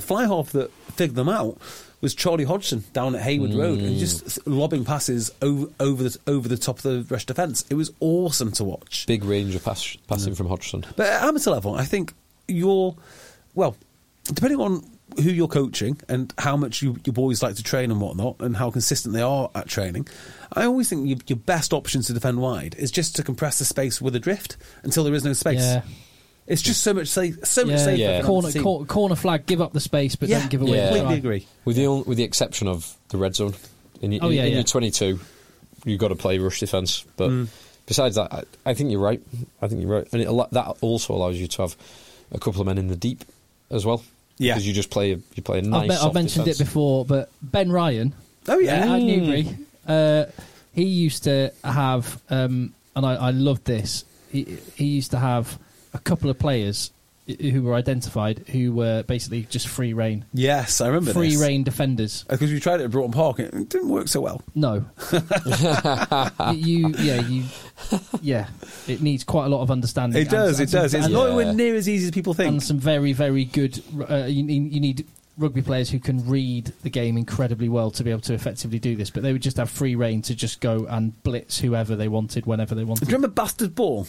fly half that figured them out was Charlie Hodgson down at Hayward Road and just lobbing passes over the top of the rush defence. It was awesome to watch. Big range of passing from Hodgson. But at amateur level, I think depending on who you're coaching and how much your boys like to train and whatnot and how consistent they are at training, I always think your best options to defend wide is just to compress the space with a drift until there is no space. Yeah. It's just so much safer. Yeah. Corner flag, give up the space, but don't give away. Yeah, completely agree. With the exception of the red zone, in your 22, you've got to play rush defence. But Besides that, I think you're right. I think you're right. And that also allows you to have a couple of men in the deep as well. Yeah. Because you play a nice I've mentioned defense. It before, but Ben Ryan. Oh, yeah. At Newbury. He used to have, and I loved this, he used to have a couple of players who were identified, who were basically just free reign. Yes, I remember free reign defenders. Because we tried it at Broughton Park and it didn't work so well. No. Yeah, it needs quite a lot of understanding. It does. It's nowhere near as easy as people think. And some very, very good, you need rugby players who can read the game incredibly well to be able to effectively do this, but they would just have free reign to just go and blitz whoever they wanted, whenever they wanted. Do you remember Bastard Ball?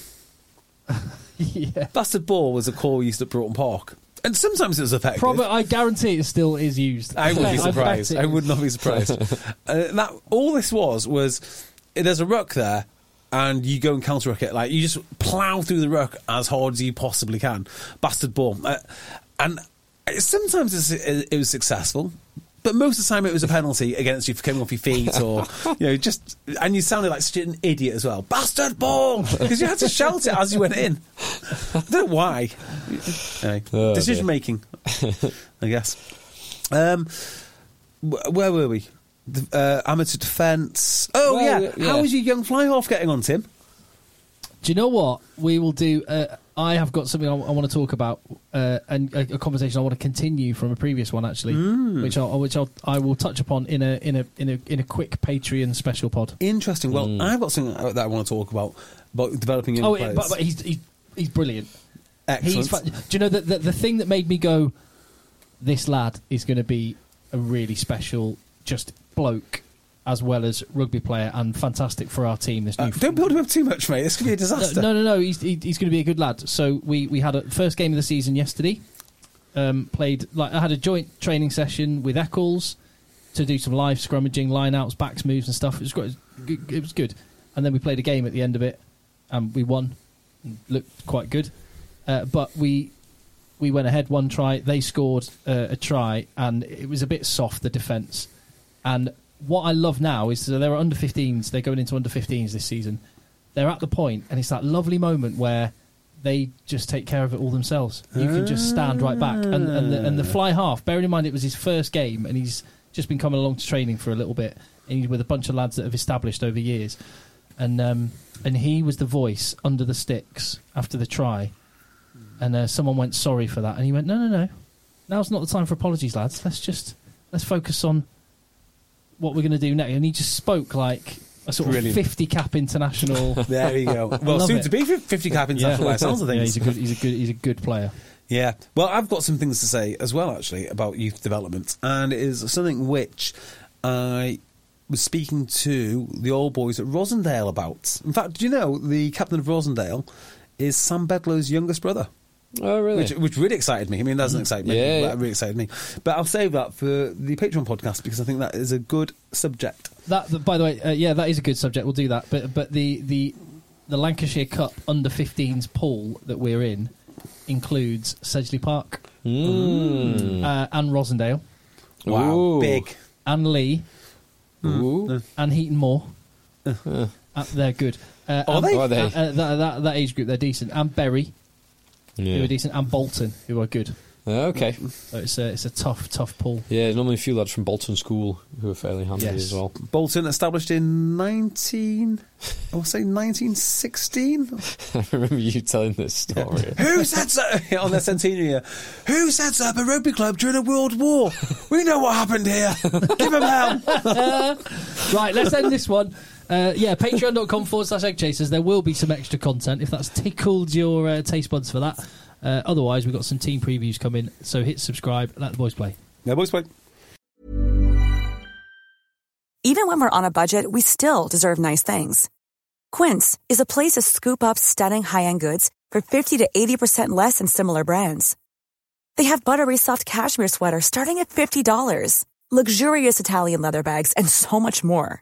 Yeah. Bastard Ball was a call used at Broughton Park. And sometimes it was effective. Probably, I guarantee it still is used. I would be surprised. I would not be surprised. That all this was there's a ruck there, and you go and counter-ruck it. Like, you just plough through the ruck as hard as you possibly can. Bastard Ball. And sometimes it was successful, but most of the time it was a penalty against you for coming off your feet, or and you sounded like such an idiot as well. Bastard Ball! Because you had to shout it as you went in. I don't know why. Anyway, decision making, I guess. Where were we? Amateur defence. Oh, well, yeah. How is your young fly half getting on, Tim? Do you know what we will do? I have got something I want to talk about, and a conversation I want to continue from a previous one, actually, which I will touch upon in a quick Patreon special pod. Interesting. Well, I've got something that I want to talk about developing young players. But he's brilliant. Excellent. Do you know that the thing that made me go, this lad is going to be a really special just bloke, as well as rugby player, and fantastic for our team. This new don't build him up too much, mate. This could be a disaster. No. He's going to be a good lad. So we had a first game of the season yesterday. I had a joint training session with Eccles to do some live scrummaging, line-outs, backs, moves and stuff. It was good. And then we played a game at the end of it, and we won. Looked quite good. But we went ahead one try. They scored a try, and it was a bit soft, the defence. And what I love now is that they're under 15s. They're going into under 15s this season. They're at the point, and it's that lovely moment where they just take care of it all themselves. You can just stand right back. And the fly half, bearing in mind it was his first game, and he's just been coming along to training for a little bit, and he's with a bunch of lads that have established over years. And he was the voice under the sticks after the try. And someone went, sorry for that. And he went, no. Now's not the time for apologies, lads. Let's focus on what we're going to do next. And he just spoke like a sort Brilliant. Of 50-cap international. There you go. Well, soon to be 50-cap international. Yeah. Sounds of things. Yeah, he's a good player. Yeah. Well, I've got some things to say as well, actually, about youth development. And it is something which I was speaking to the old boys at Rossendale about. In fact, do you know the captain of Rossendale is Sam Bedlow's youngest brother? Oh, really? Which really excited me. I mean, it doesn't excite me. Yeah. That really excited me. But I'll save that for the Patreon podcast, because I think that is a good subject. That, by the way, that is a good subject. We'll do that. But the Lancashire Cup under-15s pool that we're in includes Sedgley Park and Rossendale. Wow. Ooh. Big. And Lee. Ooh. And Heaton Moor. They're good. Are they? That age group, they're decent. And Bury. Yeah. Who are decent, and Bolton, who are good. Okay. So it's a tough pull. Yeah, normally a few lads from Bolton School who are fairly handy as well. Bolton established in 1916. I remember you telling this story. Who sets up on their centenary year? Who sets up a rugby club during a world war? We know what happened here. Give them hell. Right, let's end this one. Patreon.com/Egg Chasers. There will be some extra content if that's tickled your taste buds for that. Otherwise, we've got some team previews coming. So hit subscribe. Let the boys play. Yeah, boys play. Even when we're on a budget, we still deserve nice things. Quince is a place to scoop up stunning high-end goods for 50 to 80% less than similar brands. They have buttery soft cashmere sweaters starting at $50, luxurious Italian leather bags, and so much more.